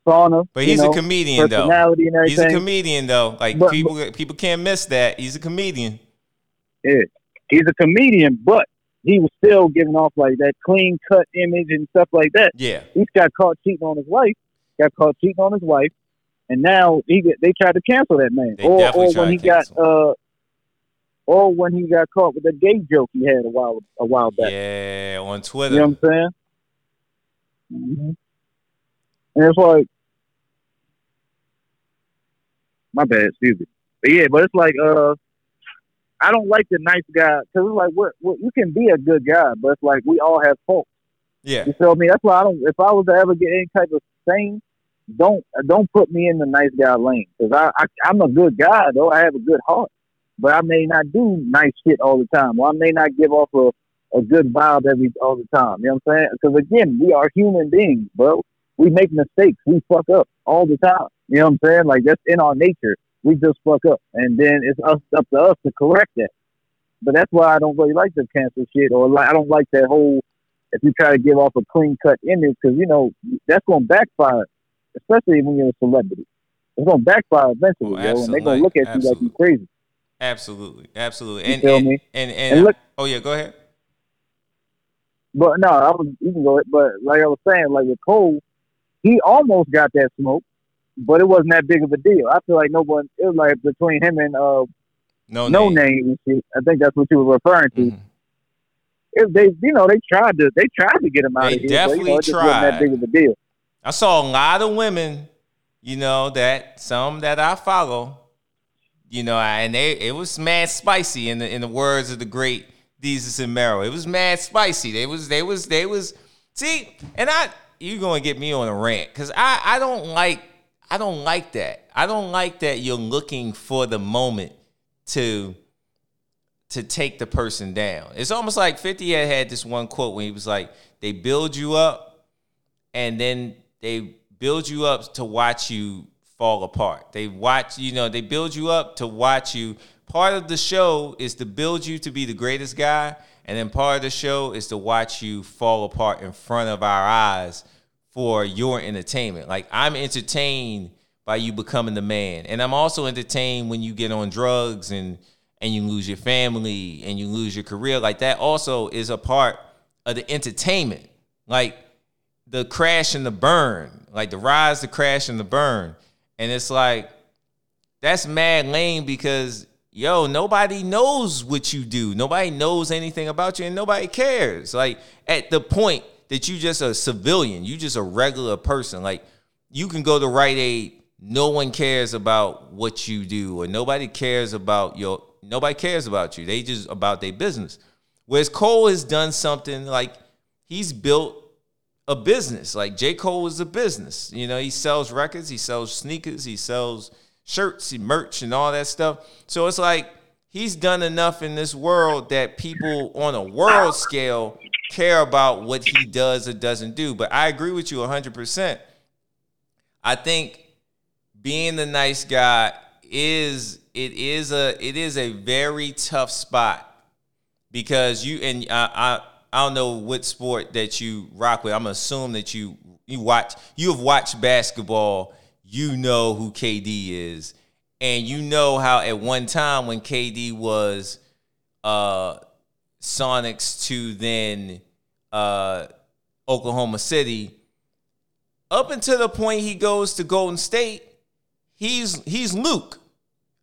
persona. But he's a comedian, though. Personality and everything. He's a comedian, though. Like, people can't miss that. He's a comedian. Yeah, he's a comedian, but he was still giving off like that clean cut image and stuff like that. Yeah, he's got caught cheating on his wife. And now they tried to cancel that man. Or when he got caught with the gay joke he had a while back. Yeah, on Twitter. You know what I'm saying? Mm-hmm. And it's like, my bad, excuse me. But yeah, but it's like, I don't like the nice guy, because it's like, what, you can be a good guy, but it's like, we all have faults. Yeah. You feel me? That's why if I was to ever get any type of thing, don't put me in the nice guy lane, because I'm a good guy, though. I have a good heart. But I may not do nice shit all the time. Or I may not give off a good vibe all the time. You know what I'm saying? Because, again, we are human beings, bro. We make mistakes. We fuck up all the time. You know what I'm saying? Like, that's in our nature. We just fuck up. And then it's up to us to correct that. But that's why I don't really like the cancel shit. Or I don't like that whole, if you try to give off a clean-cut image. Because, you know, that's going to backfire. Especially when you're a celebrity. It's going to backfire eventually, yo. And they're going to look at you like you're crazy. Absolutely. And look, oh yeah, go ahead. But no, you can go ahead. But like I was saying, like with Cole, he almost got that smoke, but it wasn't that big of a deal. I feel like it was like between him and No Name and shit. I think that's what you were referring to. Mm-hmm. If they tried to get him out of here. They definitely tried. It wasn't that big of a deal. I saw a lot of women, you know, that some that I follow. You know, and it was mad spicy in the words of the great Desus and Merrill. It was mad spicy. They was see, and I you're gonna get me on a rant because I don't like that. I don't like that you're looking for the moment to take the person down. It's almost like 50 had this one quote when he was like, they build you up and then they build you up to watch you fall apart. They build you up to watch you. Part of the show is to build you to be the greatest guy, and then part of the show is to watch you fall apart in front of our eyes for your entertainment. Like, I'm entertained by you becoming the man, and I'm also entertained when you get on drugs and you lose your family and you lose your career. Like, that also is a part of the entertainment. Like, the crash and the burn. Like, the rise, the crash, and the burn. And it's like, that's mad lame because, yo, nobody knows what you do. Nobody knows anything about you, and nobody cares. Like, at the point that you just a civilian, you just a regular person. Like, you can go to Rite Aid. No one cares about what you do, or nobody cares about you. They just about their business. Whereas Cole has done something, like, he's built a business. Like, J. Cole is a business. You know, he sells records, he sells sneakers, he sells shirts, merch, and all that stuff. So it's like, he's done enough in this world that people on a world scale care about what he does or doesn't do. But I agree with you 100%. I think being the nice guy is a very tough spot because you, and I don't know what sport that you rock with. I'm gonna assume that you have watched basketball. You know who KD is, and you know how at one time when KD was Sonics to then Oklahoma City, up until the point he goes to Golden State, he's Luke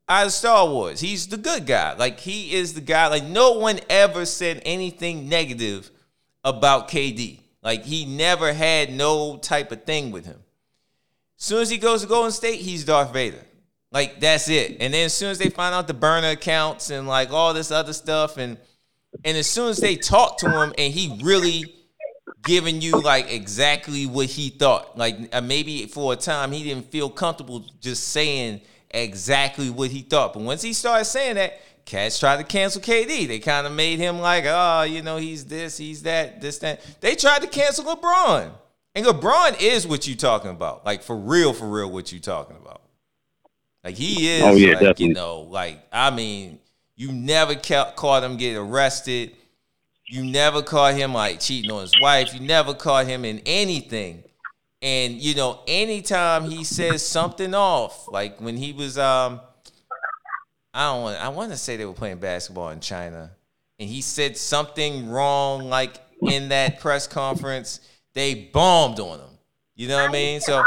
out of Star Wars. He's the good guy. Like, he is the guy. Like, no one ever said anything negative about KD. Like, he never had no type of thing with him. As soon as he goes to Golden State, he's Darth Vader. Like, that's it. And then as soon as they find out the burner accounts and, like, all this other stuff, and as soon as they talk to him and he really giving you, like, exactly what he thought. Like, maybe for a time he didn't feel comfortable just saying exactly what he thought. But once he started saying that, cats tried to cancel KD. They kind of made him like, oh, you know, he's this, he's that, this, that. They tried to cancel LeBron. And LeBron is what you talking about. Like, for real, what you talking about. Like, he is, oh, yeah, like, definitely. You know, like, I mean, you never caught him getting arrested. You never caught him, like, cheating on his wife. You never caught him in anything. And, you know, anytime he says something off, like when he was, I want to say they were playing basketball in China, and he said something wrong, like, in that press conference, they bombed on him. You know what I mean? So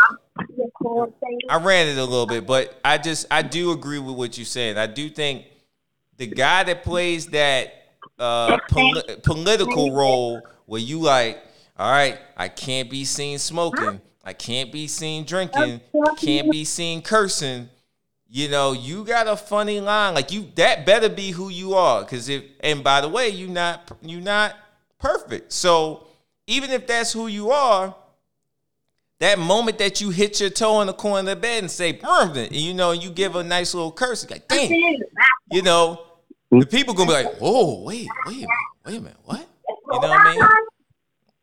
I ranted a little bit, but I do agree with what you're saying. I do think the guy that plays that political role where you like, all right, I can't be seen smoking, I can't be seen drinking, I can't be seen cursing. You know, you got a funny line. Like, you, that better be who you are. Cause if, and by the way, you're not perfect. So even if that's who you are, that moment that you hit your toe in the corner of the bed and say, and you know, you give a nice little curse, like, dang, you know, the people gonna be like, "Oh, wait a minute, what?" You know what I mean?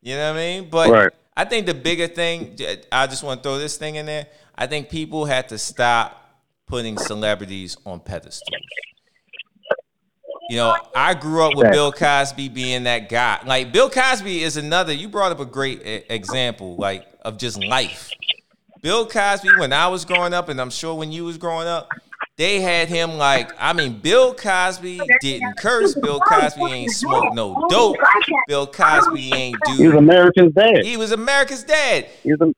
You know what I mean? But right. I think the bigger thing, I just want to throw this thing in there. I think people have to stop putting celebrities on pedestals. You know, I grew up with Bill Cosby being that guy. Like, Bill Cosby is another. You brought up a great example, like, of just life. Bill Cosby, when I was growing up, and I'm sure when you was growing up, they had him like, I mean, Bill Cosby didn't curse. Bill Cosby ain't smoke no dope. Bill Cosby ain't do. He was America's dad. He was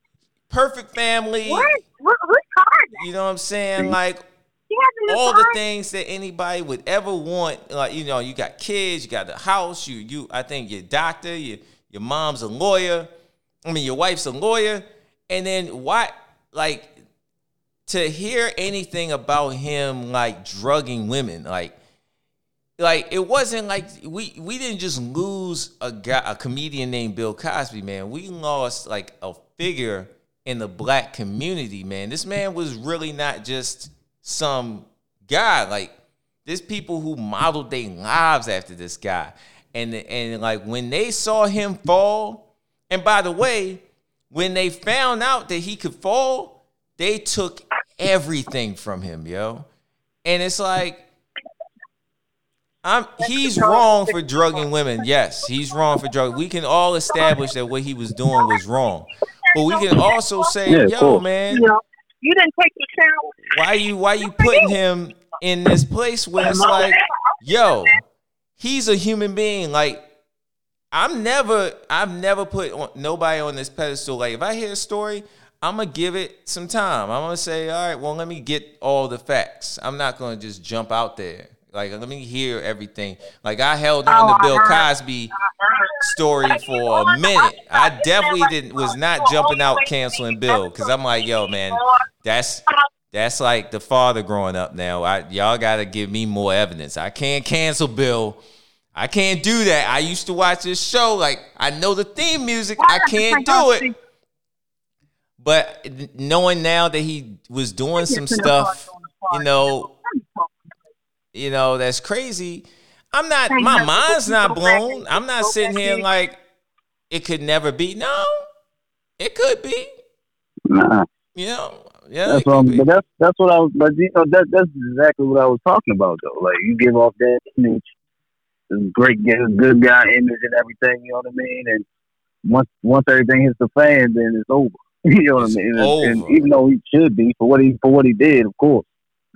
perfect family. What card? You know what I'm saying? Like, all the things that anybody would ever want. Like, you know, you got kids, you got the house, you. I think your doctor, your mom's a lawyer. I mean, your wife's a lawyer, and then what? Like, to hear anything about him, like, drugging women, like, Like, it wasn't like we didn't just lose a comedian named Bill Cosby, man. We lost like a figure in the black community, man. This man was really not just some guy. Like, there's people who modeled their lives after this guy. And like when they saw him fall, and by the way, when they found out that he could fall, they took everything from him, yo. And it's like, he's wrong for drugging women. Yes, he's wrong for drugging. We can all establish that what he was doing was wrong. But we can also say, yo, man, you didn't take the shower. Why you putting him in this place where it's like, yo, he's a human being. Like, I've never put nobody on this pedestal. Like, if I hear a story, I'm going to give it some time. I'm going to say, all right, well, let me get all the facts. I'm not going to just jump out there. Like, let me hear everything. Like, I held on to Bill Cosby story for a minute. I definitely was not jumping out canceling Bill, because I'm like, yo, man, that's like the father growing up now. Y'all got to give me more evidence. I can't cancel Bill. I can't do that. I used to watch this show. Like, I know the theme music. I can't do it. But knowing now that he was doing some stuff, you know, that's crazy. My mind's not blown. I'm not sitting here like it could never be. No, it could be. Nah. Yeah. That's what I was. But that's exactly what I was talking about, though. Like, you give off that image, great, good guy image and everything. You know what I mean? And once everything hits the fan, then it's over. You know what I mean? And even though he should be for what he did, of course.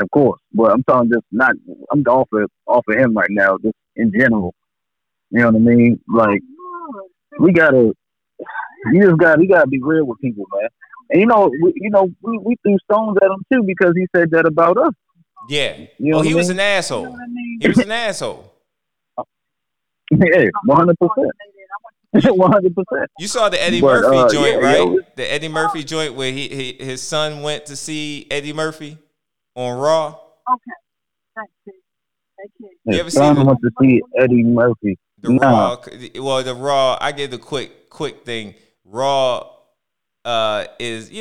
Of course, but I'm talking just not. I'm off of him right now, just in general. You know what I mean? Like, you gotta be real with people, man. And we threw stones at him too because he said that about us. Yeah. You know he was an asshole. You know what I mean? He was an asshole. Yeah, 100%. 100%. You saw the Eddie Murphy joint, right? Yeah. The Eddie Murphy joint where his son went to see Eddie Murphy on Raw. Okay. Thank you. You ever seen it? I want to see Eddie Murphy. The Raw, I get the quick thing. Raw is, this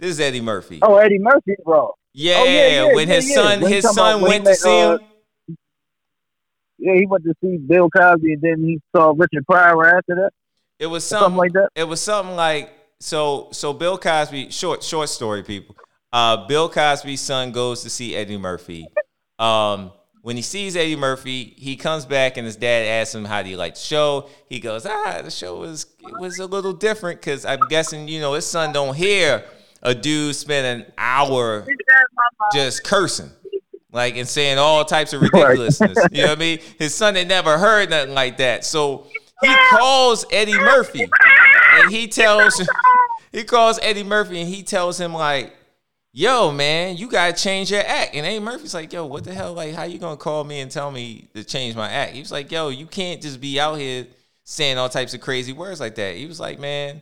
is Eddie Murphy. Oh, Eddie Murphy's Raw. Yeah, oh, yeah. When his son went to see him. Yeah, he went to see Bill Cosby and then he saw Richard Pryor after that. It was something like that. It was something like, so Bill Cosby, short story, people. Bill Cosby's son goes to see Eddie Murphy. When he sees Eddie Murphy, he comes back and his dad asks him, how do you like the show? He goes, the show was a little different, because I'm guessing, his son don't hear a dude spend an hour just cursing, like, and saying all types of ridiculousness. You know what I mean? His son had never heard nothing like that. So he calls Eddie Murphy and he tells him like, yo, man, you got to change your act. And A. Murphy's like, yo, what the hell? Like, how you going to call me and tell me to change my act? He was like, yo, you can't just be out here saying all types of crazy words like that. He was like, man,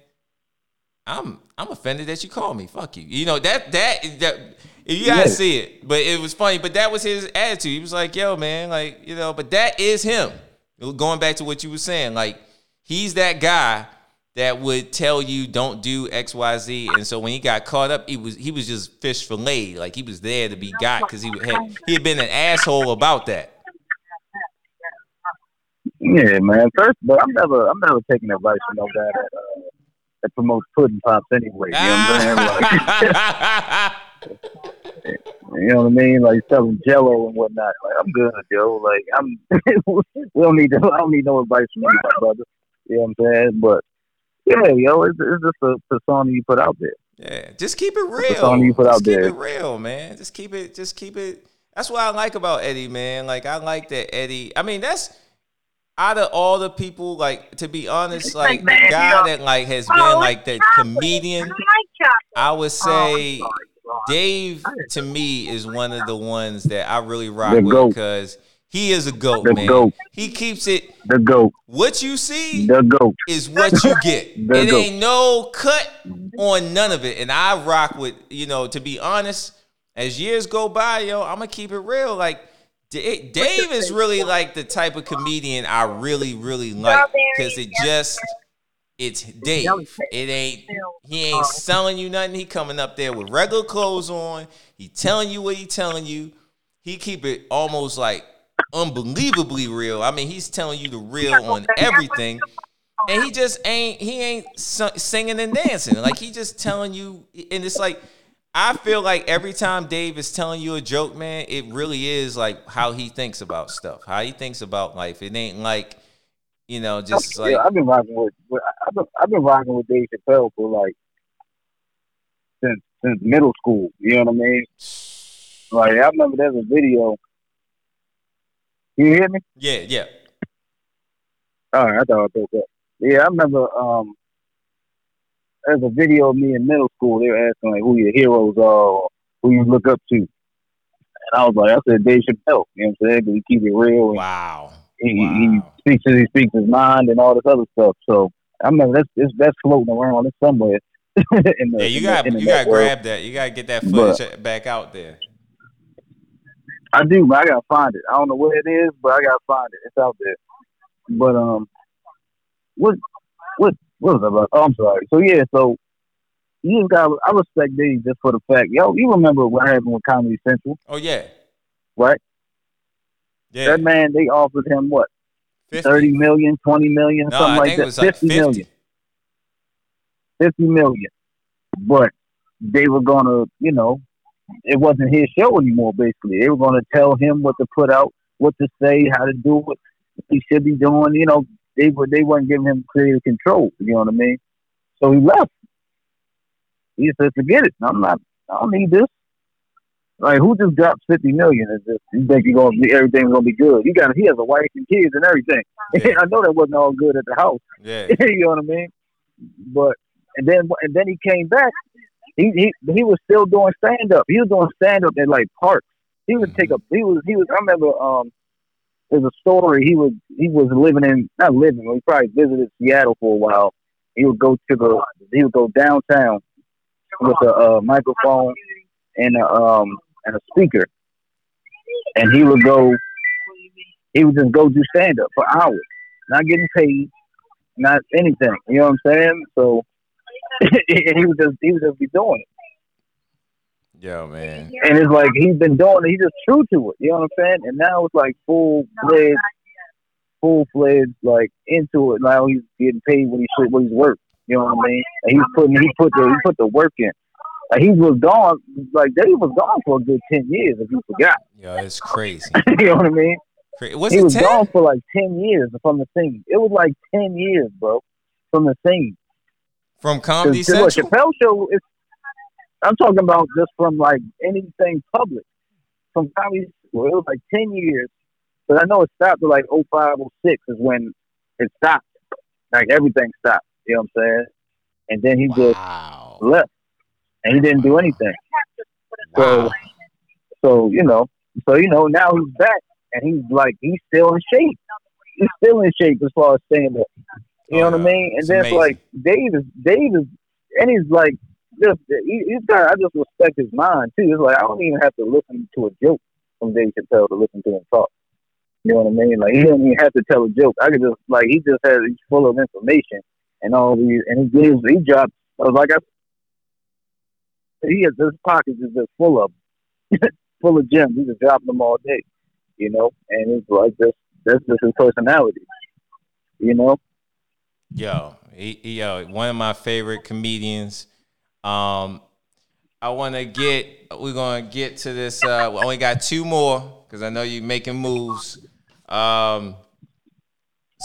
I'm offended that you called me. Fuck you. That you got to see it. But it was funny. But that was his attitude. He was like, yo, man, like, but that is him. Going back to what you were saying, like, he's that guy that would tell you don't do X, Y, Z. And so when he got caught up, he was just fish fillet. Like, he was there to be got because he had been an asshole about that. Yeah, man. First, but I'm never taking advice from no guy that promotes pudding pops anyway. You know what I'm saying? Like, you know what I mean? Like, selling Jello and whatnot. Like, I'm good, yo. Like, I don't need no advice from you, my brother. You know what I'm saying? But yeah, yo, it's just a persona you put out there. Yeah, just keep it real. Keep it real, man. Just keep it. That's what I like about Eddie, man. Like, I like that Eddie. I mean, that's out of all the people, like, to be honest, like, the guy that, like, has been, like, that comedian, I would say Dave, to me, is one of the ones that I really rock with because he is a GOAT, man. Goat. He keeps it. The GOAT. What you see the goat. Is what you get. It goat. Ain't no cut on none of it. And I rock with, to be honest, as years go by, yo, I'm going to keep it real. Like, Dave is really like the type of comedian I really, really like, because it just, it's Dave. It ain't, he ain't selling you nothing. He coming up there with regular clothes on. He telling you what he telling you. He keep it almost like unbelievably real. I mean, he's telling you the real on everything. And he just ain't, he ain't singing and dancing. Like, he just telling you, and it's like, I feel like every time Dave is telling you a joke, man, it really is like how he thinks about stuff, how he thinks about life. It ain't like, you know, just like. Yeah, I've been rocking with Dave Chappelle for like since middle school. You know what I mean? Like, I remember there's a video. You hear me? Yeah, yeah. All right, I thought I broke up. Yeah, I remember. There's a video of me in middle school. They were asking, like, who your heroes are or who you look up to. And I was like, I said Dave Chappelle. You know what I'm saying? Because he keep it real. And wow. He speaks his mind and all this other stuff. So, I mean, that's floating around. It's somewhere. You got to grab that. You got to get that footage back out there. I do, but I got to find it. I don't know where it is, but I got to find it. It's out there. But, what was that about? Oh, I'm sorry. So, yeah, you just got, I respect Dave just for the fact, you remember what happened with Comedy Central? Oh, yeah. Right? Yeah. That man, they offered him what? 50? 30 million, 20 million, no, something like that. It was like 50 million. 50 million. But they were going to, you know, it wasn't his show anymore, basically. They were going to tell him what to put out, what to say, how to do what he should be doing, you know. They weren't giving him creative control, you know what I mean? So he left. He said, forget it. I don't need this. Like, who just dropped 50 million? Is this, you think everything's going to be good? He has a wife and kids and everything. Yeah. I know that wasn't all good at the house. Yeah. You know what I mean? But, and then he came back. He was still doing stand-up. He was doing stand-up at, like, parks. He would take up, I remember, there's a story. He was he probably visited Seattle for a while. He would go downtown with a microphone and a speaker, and he would just go do stand up for hours, not getting paid, not anything. You know what I'm saying? So he would just be doing it. Yo, man. And it's like, he's been doing it. He's just true to it. You know what I'm saying? And now it's like full-fledged, like, into it. Now he's getting paid what he's worth. You know what I mean? And he put the work in. Like, Dave was gone for a good 10 years, if you forgot. Yo, it's crazy. You know what I mean? He was gone for like 10 years from the scene. It was like 10 years, bro, from the scene. From Comedy Central? Chappelle show is... I'm talking about just from, like, anything public. From Comedy Central, it was like 10 years. But I know it stopped at, like, 05, 06 is when it stopped. Like, everything stopped. You know what I'm saying? And then he just left. And he didn't do anything. Wow. So, now he's back. And he's, like, he's still in shape. He's still in shape as far as staying there. You know what I mean? And then it's like, Dave is, and he's, like, I just respect his mind too. It's like, I don't even have to listen to a joke from Dave Chappelle to listen to him talk. You know what I mean? Like, he doesn't even have to tell a joke. I could just, like, he's full of information and all these, and he drops. I was like, he has, his pockets is just full of full of gems. He just dropping them all day, you know. And it's like, that's just his personality, you know. Yo, one of my favorite comedians. We're going to get to this. We only got two more because I know you're making moves. So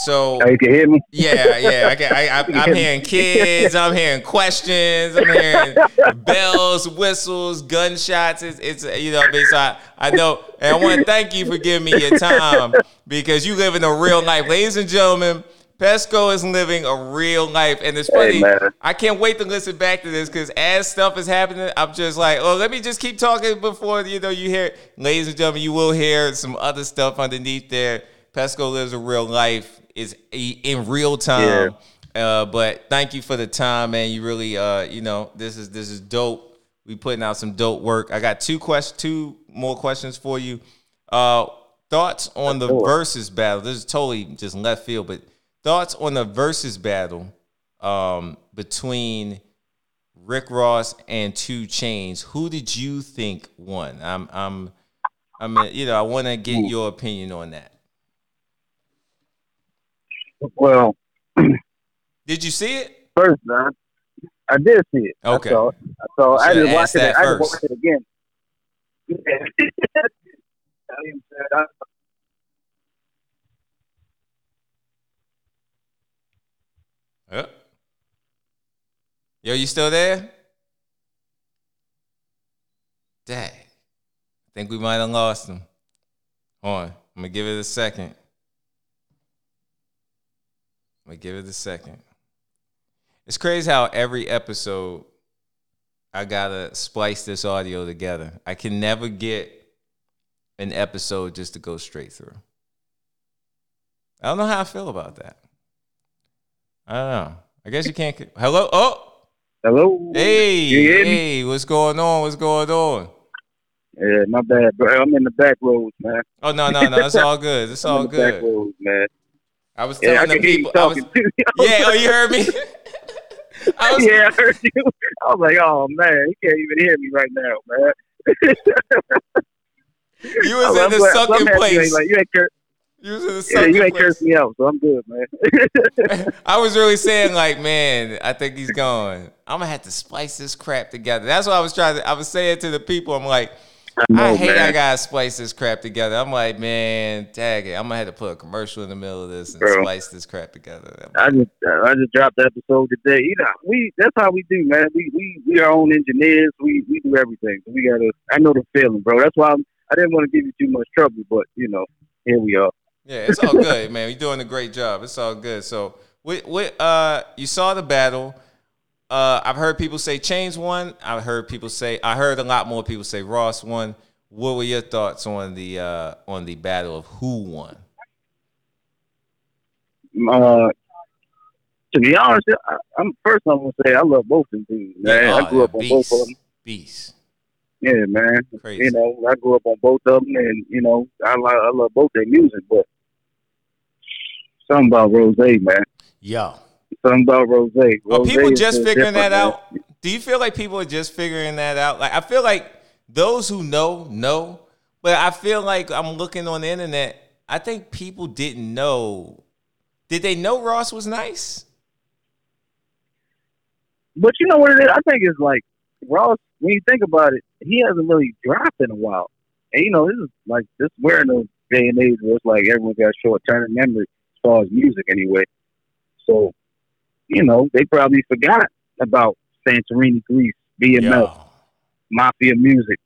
you can hear me? Yeah. I'm hearing kids. I'm hearing questions. I'm hearing bells, whistles, gunshots. It's you know what I mean? So I know. And I want to thank you for giving me your time because you live in a real life. Ladies and gentlemen, Pesco is living a real life, and it's funny. Hey, I can't wait to listen back to this because as stuff is happening, I'm just like, oh, let me just keep talking before you hear it. Ladies and gentlemen, you will hear some other stuff underneath there. Pesco lives a real life, is in real time. Yeah. But thank you for the time, man. You really, this is dope. We putting out some dope work. I got two more questions for you. Thoughts on the versus battle? This is totally just left field, but thoughts on the versus battle between Rick Ross and 2 Chainz. Who did you think won? I want to get your opinion on that. Well, did you see it first, man? I did see it. Okay, so I didn't watch it. I didn't watch it again. Yep. Yo, you still there? Dang. I think we might have lost him. Hold on. I'm going to give it a second. It's crazy how every episode I got to splice this audio together. I can never get an episode just to go straight through. I don't know how I feel about that. I don't know. I guess you can't. Hello? Oh! Hello? Hey, what's going on? Yeah, my bad, bro. I'm in the back roads, man. Oh, no. It's all good. Back roads, man. I was telling the people. You heard me? I heard you. I was like, oh, man, you can't even hear me right now, man. You was in the sucking place. You ain't cursed me out, so I'm good, man. I was really saying, like, man, I think he's gone. I'm gonna have to splice this crap together. That's what I was trying to. I was saying to the people, I'm like, I gotta splice this crap together. I'm like, man, tag it. I'm gonna have to put a commercial in the middle of this and splice this crap together. I just dropped the episode today. You know, that's how we do, man. We are our own engineers. We do everything. So I know the feeling, bro. That's why I didn't want to give you too much trouble, but you know, here we are. Yeah, it's all good, man. You're doing a great job. It's all good. So, you saw the battle. I've heard people say Chainz won. I heard a lot more people say Ross won. What were your thoughts on the battle of who won? To be honest, I'm gonna say I love both of them. Man, I grew up on both of them. Beast. Yeah, man. Crazy. You know, I grew up on both of them, and you know, I love both their music, but something about Rosé, man. Yeah. Something about Rosé. Are people just figuring that out? Do you feel like people are just figuring that out? Like, I feel like those who know, but I feel like I'm looking on the internet. I think people didn't know. Did they know Ross was nice? But you know what it is? I think it's like Ross. When you think about it, he hasn't really dropped in a while. And, you know, this is like, we're in a day and age where it's like everyone got short-term memory as far as music anyway. So, you know, they probably forgot about Santorini, Greece, BMF, Mafia music.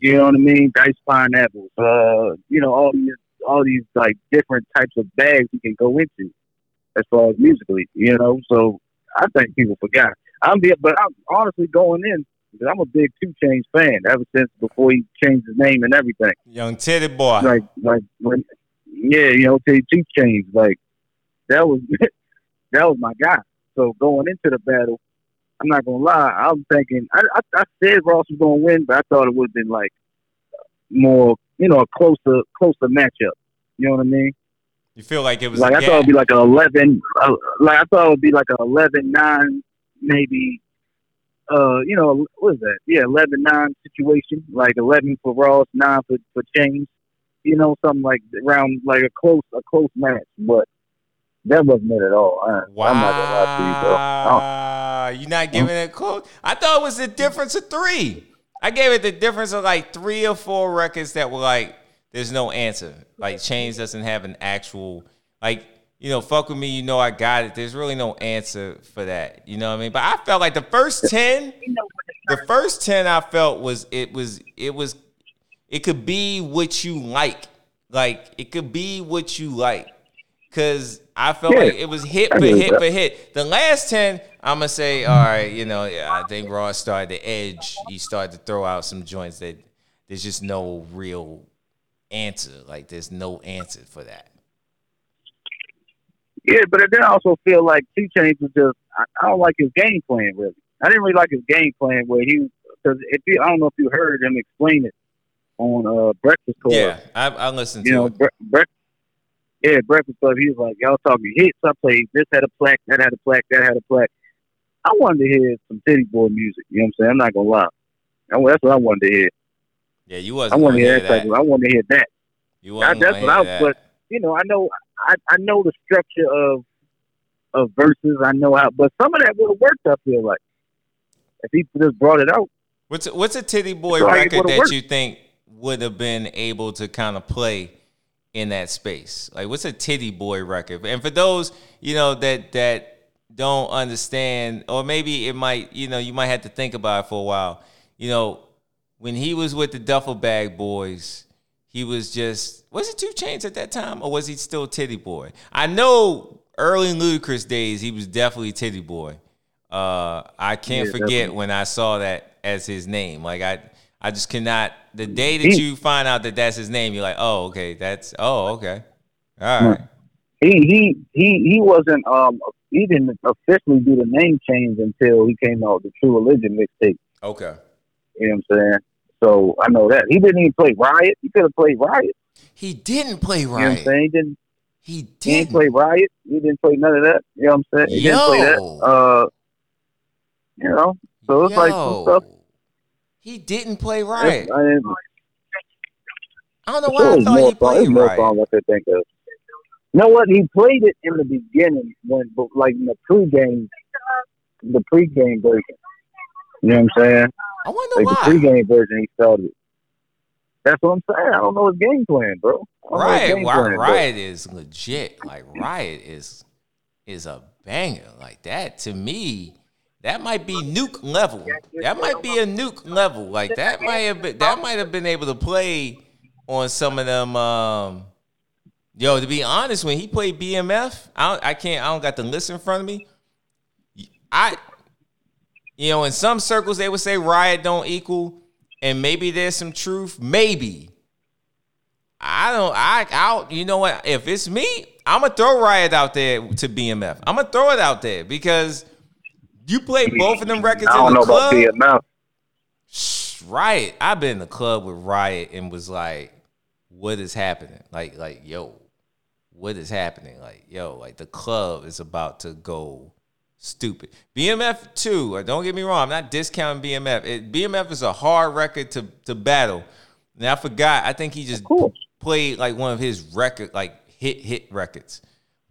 You know what I mean? Diced pineapples. You know, all these like different types of bags you can go into as far as musically, you know? So I think people forgot. I'm honestly going in, because I'm a big 2 Chainz fan ever since before he changed his name and everything. Young Tity Boi. Titty 2 Chainz. Like, that was my guy. So going into the battle, I'm not going to lie, I'm thinking, I said Ross was going to win, but I thought it would have been like more, you know, a closer matchup. You know what I mean? You feel like it was like, I thought it would be like an 11, like I thought it would be like an 11-9, maybe, you know, what is that? Yeah, 11-9 situation, like 11 for Ross, 9 for Chainz. You know, something like around like a close match, but that wasn't it at all. Wow, I'm not gonna lie to you, bro. You're not giving it close. I thought it was the difference of 3. I gave it the difference of like 3 or 4 records that were like, there's no answer. Like Chainz doesn't have an actual like. You know, fuck with me, you know I got it. There's really no answer for that. You know what I mean? But I felt like the first 10 I felt was it could be what you like. Like, it could be what you like. Because I felt like it was hit for hit for hit. The last 10, I'm going to say, all right, you know, I think Ross started to edge. He started to throw out some joints that there's just no real answer. Like, there's no answer for that. Yeah, but then I also feel like 2 Chainz was just, I don't like his game plan, really. I didn't really like his game plan where because I don't know if you heard him explain it. on Breakfast Club. Yeah, I listened to it. Breakfast Club, he was like, y'all talking hits. I played this had a plaque, that had a plaque, that had a plaque. I wanted to hear some Titty Boy music. You know what I'm saying? I'm not going to lie. That's what I wanted to hear. Yeah, you wasn't going to hear that. I wanted to hear that. You wasn't going to hear that. But, you know, I know the structure of verses. I know how. But some of that would have worked, I feel like. If he just brought it out. What's a Titty Boy record that worked? You think would have been able to kind of play in that space? Like, what's a Titty Boy record? And for those, you know, that don't understand, or maybe it might, you know, you might have to think about it for a while. You know, when he was with the Duffel Bag Boys, he was it 2 Chainz at that time, or was he still Titty Boy? I know early Ludacris days, he was definitely Titty Boy. I can't forget definitely. When I saw that as his name. Like, I just cannot. The day that you find out that that's his name, you're like, oh, okay, all right. He wasn't he didn't officially do the name change until he came out with the True Religion mixtape. Okay. You know what I'm saying? So I know that. He didn't even play Riot. He could have played Riot. He didn't play Riot. You know what I'm saying? He didn't play Riot. He didn't play none of that. You know what I'm saying? He didn't play that. You know? So it's like some stuff. He didn't play Riot. I don't know why I thought he played Riot. Song I could think of. You know what? He played it in the beginning, in the pregame version. You know what I'm saying? I wonder why. The pregame version, he started it. That's what I'm saying. I don't know his game plan, bro. Riot is legit. Like, Riot is a banger. Like, that, to me, that might be nuke level. That might be a nuke level. Like, that might have been able to play on some of them... Yo, to be honest, when he played BMF, I don't got the list in front of me. You know, in some circles they would say Riot don't equal, and maybe there's some truth. Maybe you know what? If it's me, I'm gonna throw Riot out there to BMF. I'm gonna throw it out there because you play both of them records in the club. I don't know about BMF. Riot, I've been in the club with Riot and was like, "What is happening? What is happening? The club is about to go stupid." BMF too. Don't get me wrong. I'm not discounting BMF. BMF is a hard record to battle. Now I forgot. I think he just played like one of his record, like hit records.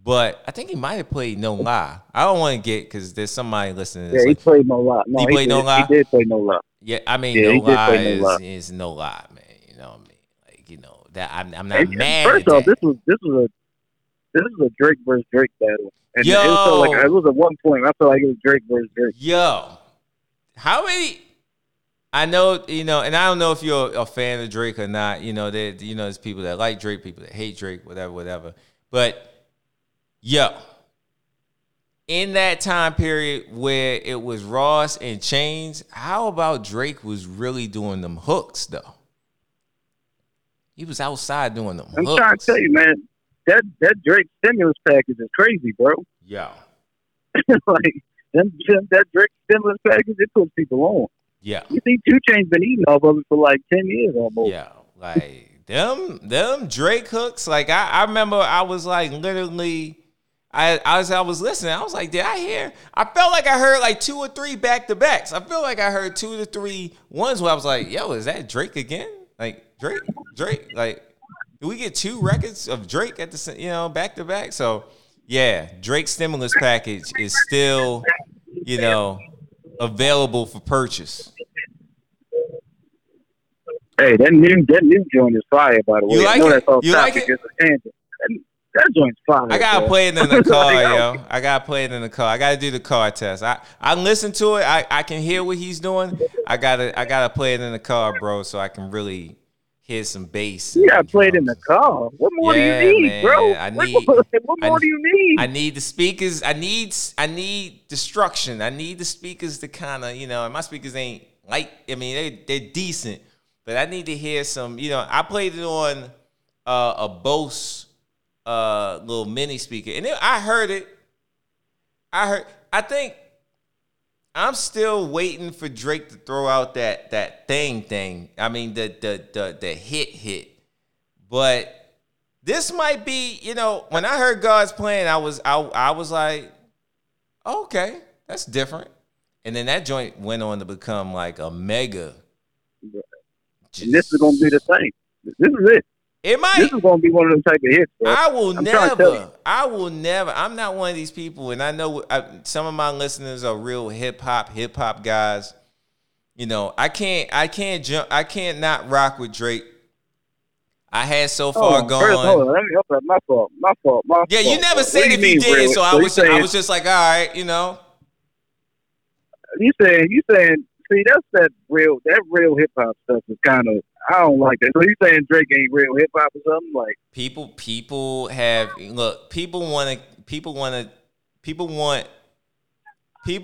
But I think he might have played No Lie. I don't want to get because there's somebody listening. Yeah, he played No Lie. No, No Lie. He did play No Lie. Yeah, I mean, No Lie is No Lie, man. You know what I mean? Like, you know that I'm not mad. First off, this is a Drake versus Drake battle. And yo, it was at one point, I feel like it was Drake versus Drake. Yo, how many? I know, you know, and I don't know if you're a fan of Drake or not. You know, there's people that like Drake, people that hate Drake, whatever. But, yo, in that time period where it was Ross and Chainz, how about Drake was really doing them hooks, though? He was outside doing them hooks. I'm trying to tell you, man. That Drake stimulus package is crazy, bro. Yeah. That Drake stimulus package, it puts people on. Yeah. You see 2 Chainz been eating off of it for like 10 years almost. Yeah. Like, them Drake hooks, like, I remember I was like literally, I was listening. I was like, did I hear? I felt like I heard like 2 or 3 back-to-backs. I feel like I heard 2 to 3 ones where I was like, yo, is that Drake again? Like, Drake, like. Do we get 2 records of Drake at the, you know, back to back? So, yeah, Drake's stimulus package is still, you know, available for purchase. Hey, that new joint is fire, by the way. You like it? You like it? That joint's fire. I gotta play it in the car, yo. I gotta play it in the car. I gotta do the car test. I listen to it. I can hear what he's doing. I gotta play it in the car, bro, so I can really. Here's some bass. You gotta play it in the car. What more do you need, man, bro? What more do you need? I need the speakers. I need destruction. I need the speakers to kind of, you know, and my speakers ain't like, I mean, they're decent, but I need to hear some, you know, I played it on a Bose little mini speaker. And then I heard it. I think I'm still waiting for Drake to throw out that thing. I mean, the hit. But this might be, you know, when I heard God's Plan, I was like, oh, okay, that's different. And then that joint went on to become like a mega. Yeah. And this is gonna be the same. This is it. It might. This is gonna be one of those type of hits, bro. I will never. I'm not one of these people, and I know some of my listeners are real hip hop guys. You know, I can't jump. I can't not rock with Drake. I had so far gone. First, hold on. Let me help that. My fault. Yeah, you never said if you did, so I was just like, all right, you know. You saying. See, that real hip hop stuff is kind of, I don't like that. So you saying Drake ain't real hip hop or something? Like people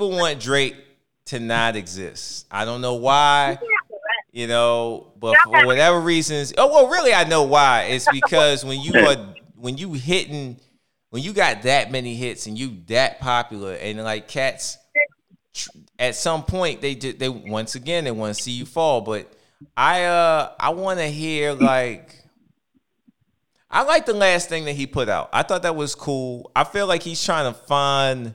want Drake to not exist. I don't know why, you know, but for whatever reasons. Oh well, really, I know why. It's because when you got that many hits and you that popular and like cats. At some point, they once again they want to see you fall. But I want to hear, like, I like the last thing that he put out. I thought that was cool. I feel like he's trying to find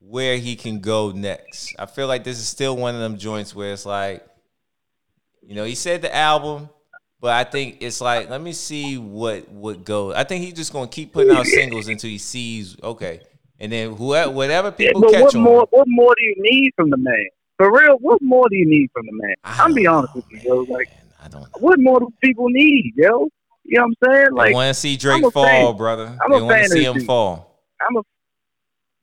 where he can go next. I feel like this is still one of them joints where it's like, you know, he said the album, but I think it's like, let me see what goes. I think he's just gonna keep putting out singles until he sees okay. And then whatever people catch on. But what more do you need from the man? For real, what more do you need from the man? I'm be honest with you, yo. Like, I don't know. What more do people need, yo? You know what I'm saying? Like, they want to see Drake fall, brother. They want to see him fall.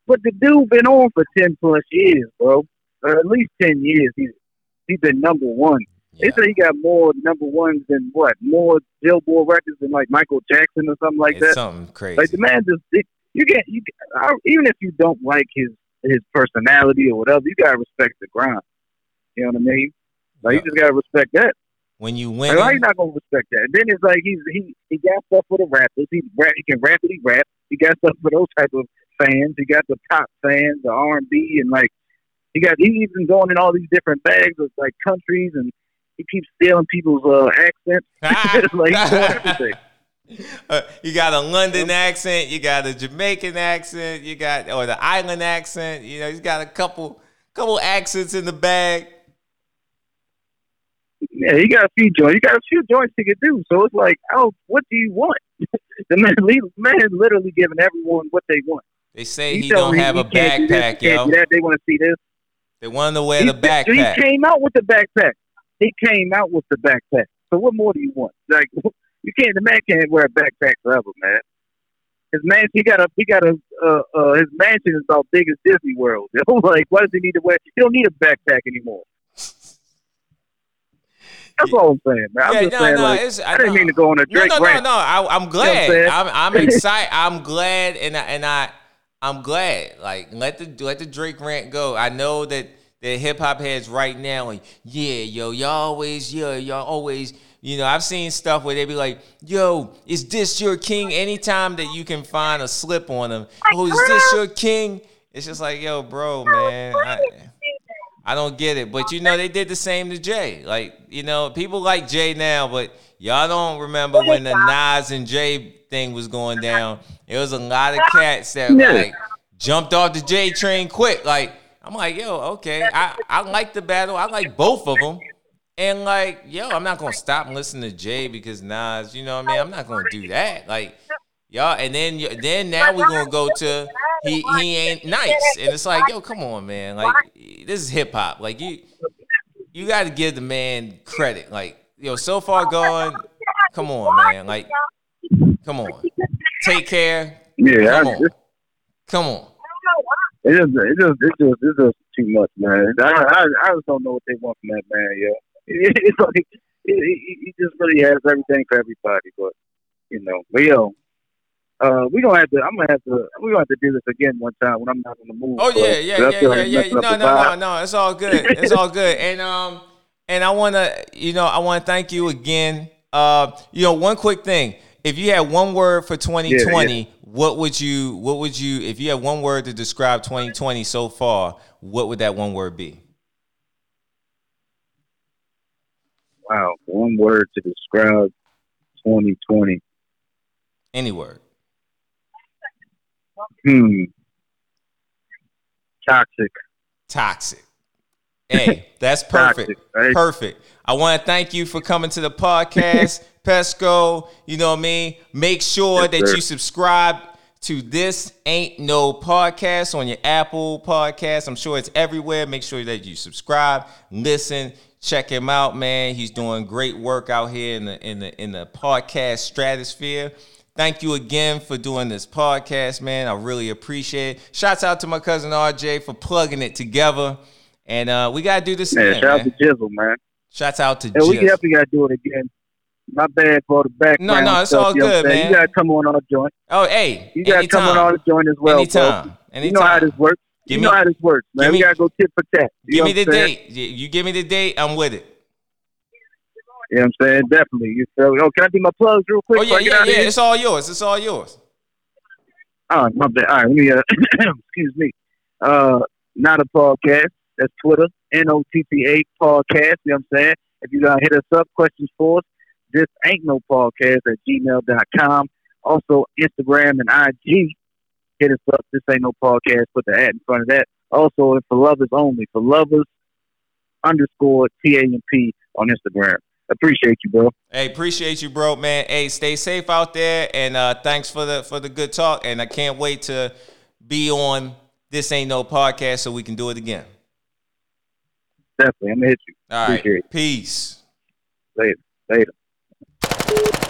But the dude been on for 10+ years, bro. Or at least 10 years. He's been number one. Yeah. They say he got more number ones than what? More Billboard records than like Michael Jackson or something like that. Something crazy. Like the man just. Even if you don't like his personality or whatever, you gotta respect the grind. You know what I mean? Like, you just gotta respect that. When you win, like, how you not gonna respect that? And then it's like he got stuff for the rappers. He can rap. He got stuff for those type of fans. He got the pop fans, the R&B, and like he's even going in all these different bags of like countries, and he keeps stealing people's accents. Like, he's doing everything. You got a London accent, you got a Jamaican accent, you got or the island accent. You know, he's got a couple accents in the bag. Yeah, he got a few joints. He can do. So it's like, oh, what do you want? The man is literally giving everyone what they want. They say he don't have a backpack, yo. They want to see this. They want to wear the backpack. He came out with the backpack. So what more do you want? Like. The man can't wear a backpack forever, man. His mansion, his mansion is about big as Disney World. Like, why does he need to wear? He don't need a backpack anymore. That's all I'm saying, man. I didn't mean to go on a Drake rant. I'm glad. You know I'm excited. I'm glad, and I'm glad. Like, let the Drake rant go. I know that the hip hop heads right now, and y'all always. You know, I've seen stuff where they be like, yo, is this your king? Anytime that you can find a slip on them, oh, is this your king? It's just like, yo, bro, man, I don't get it. But, you know, they did the same to Jay. Like, you know, people like Jay now, but y'all don't remember when the Nas and Jay thing was going down. It was a lot of cats that, like, jumped off the Jay train quick. Like, I'm like, yo, okay, I like the battle. I like both of them. And, like, yo, I'm not going to stop and listen to Jay because Nas, you know what I mean? I'm not going to do that. Like, y'all, and then now we're going to go to he ain't nice. And it's like, yo, come on, man. Like, this is hip-hop. Like, you got to give the man credit. Like, yo, so far gone, come on, man. Like, come on. Take care. Yeah. Come on. It's just too much, man. I just don't know what they want from that man, yo. It's like he just really has everything for everybody, but you know, we're gonna have to do this again one time when I'm not on the move. Oh yeah, yeah. No, it's all good. It's all good. And I wanna thank you again. You know, one quick thing. If you had one word for 2020, What would you if you had one word to describe 2020 so far, what would that one word be? Wow, one word to describe 2020. Any word. Toxic. Hey, that's perfect. Toxic, right? Perfect. I want to thank you for coming to the podcast, Pesco. You know what I mean? Make sure you subscribe to This Ain't No Podcast on your Apple Podcast. I'm sure it's everywhere. Make sure that you subscribe, listen, check him out, man. He's doing great work out here in the podcast stratosphere. Thank you again for doing this podcast, man. I really appreciate it. Shouts out to my cousin RJ for plugging it together. And we got to do this again. Shout out to Jizzle, man. Shouts out to Jizzle. We definitely got to do it again. My bad for the background. No, it's all good, man. You got to come on our joint. Oh, hey. You got to come on our joint as well. Anytime. You know how this works. Man. We got to go tit for tat. Give me the date. You give me the date, I'm with it. You know what I'm saying? Definitely. You feel me? Oh, can I do my plugs real quick? Oh, yeah. It's all yours. All right, my bad. All right, let me, excuse me. Not a podcast. That's Twitter, NOTTA podcast. You know what I'm saying? If you got to hit us up, questions for us, this ain't no podcast at gmail.com. Also, Instagram and IG. Hit us up. This ain't no podcast. Put the at in front of that. Also, for lovers only. For lovers _TAMP on Instagram. Appreciate you, bro. Hey, appreciate you, bro, man. Hey, stay safe out there, and thanks for the good talk. And I can't wait to be on This Ain't No Podcast so we can do it again. Definitely, I'm gonna hit you. All right, appreciate it. Peace. Later.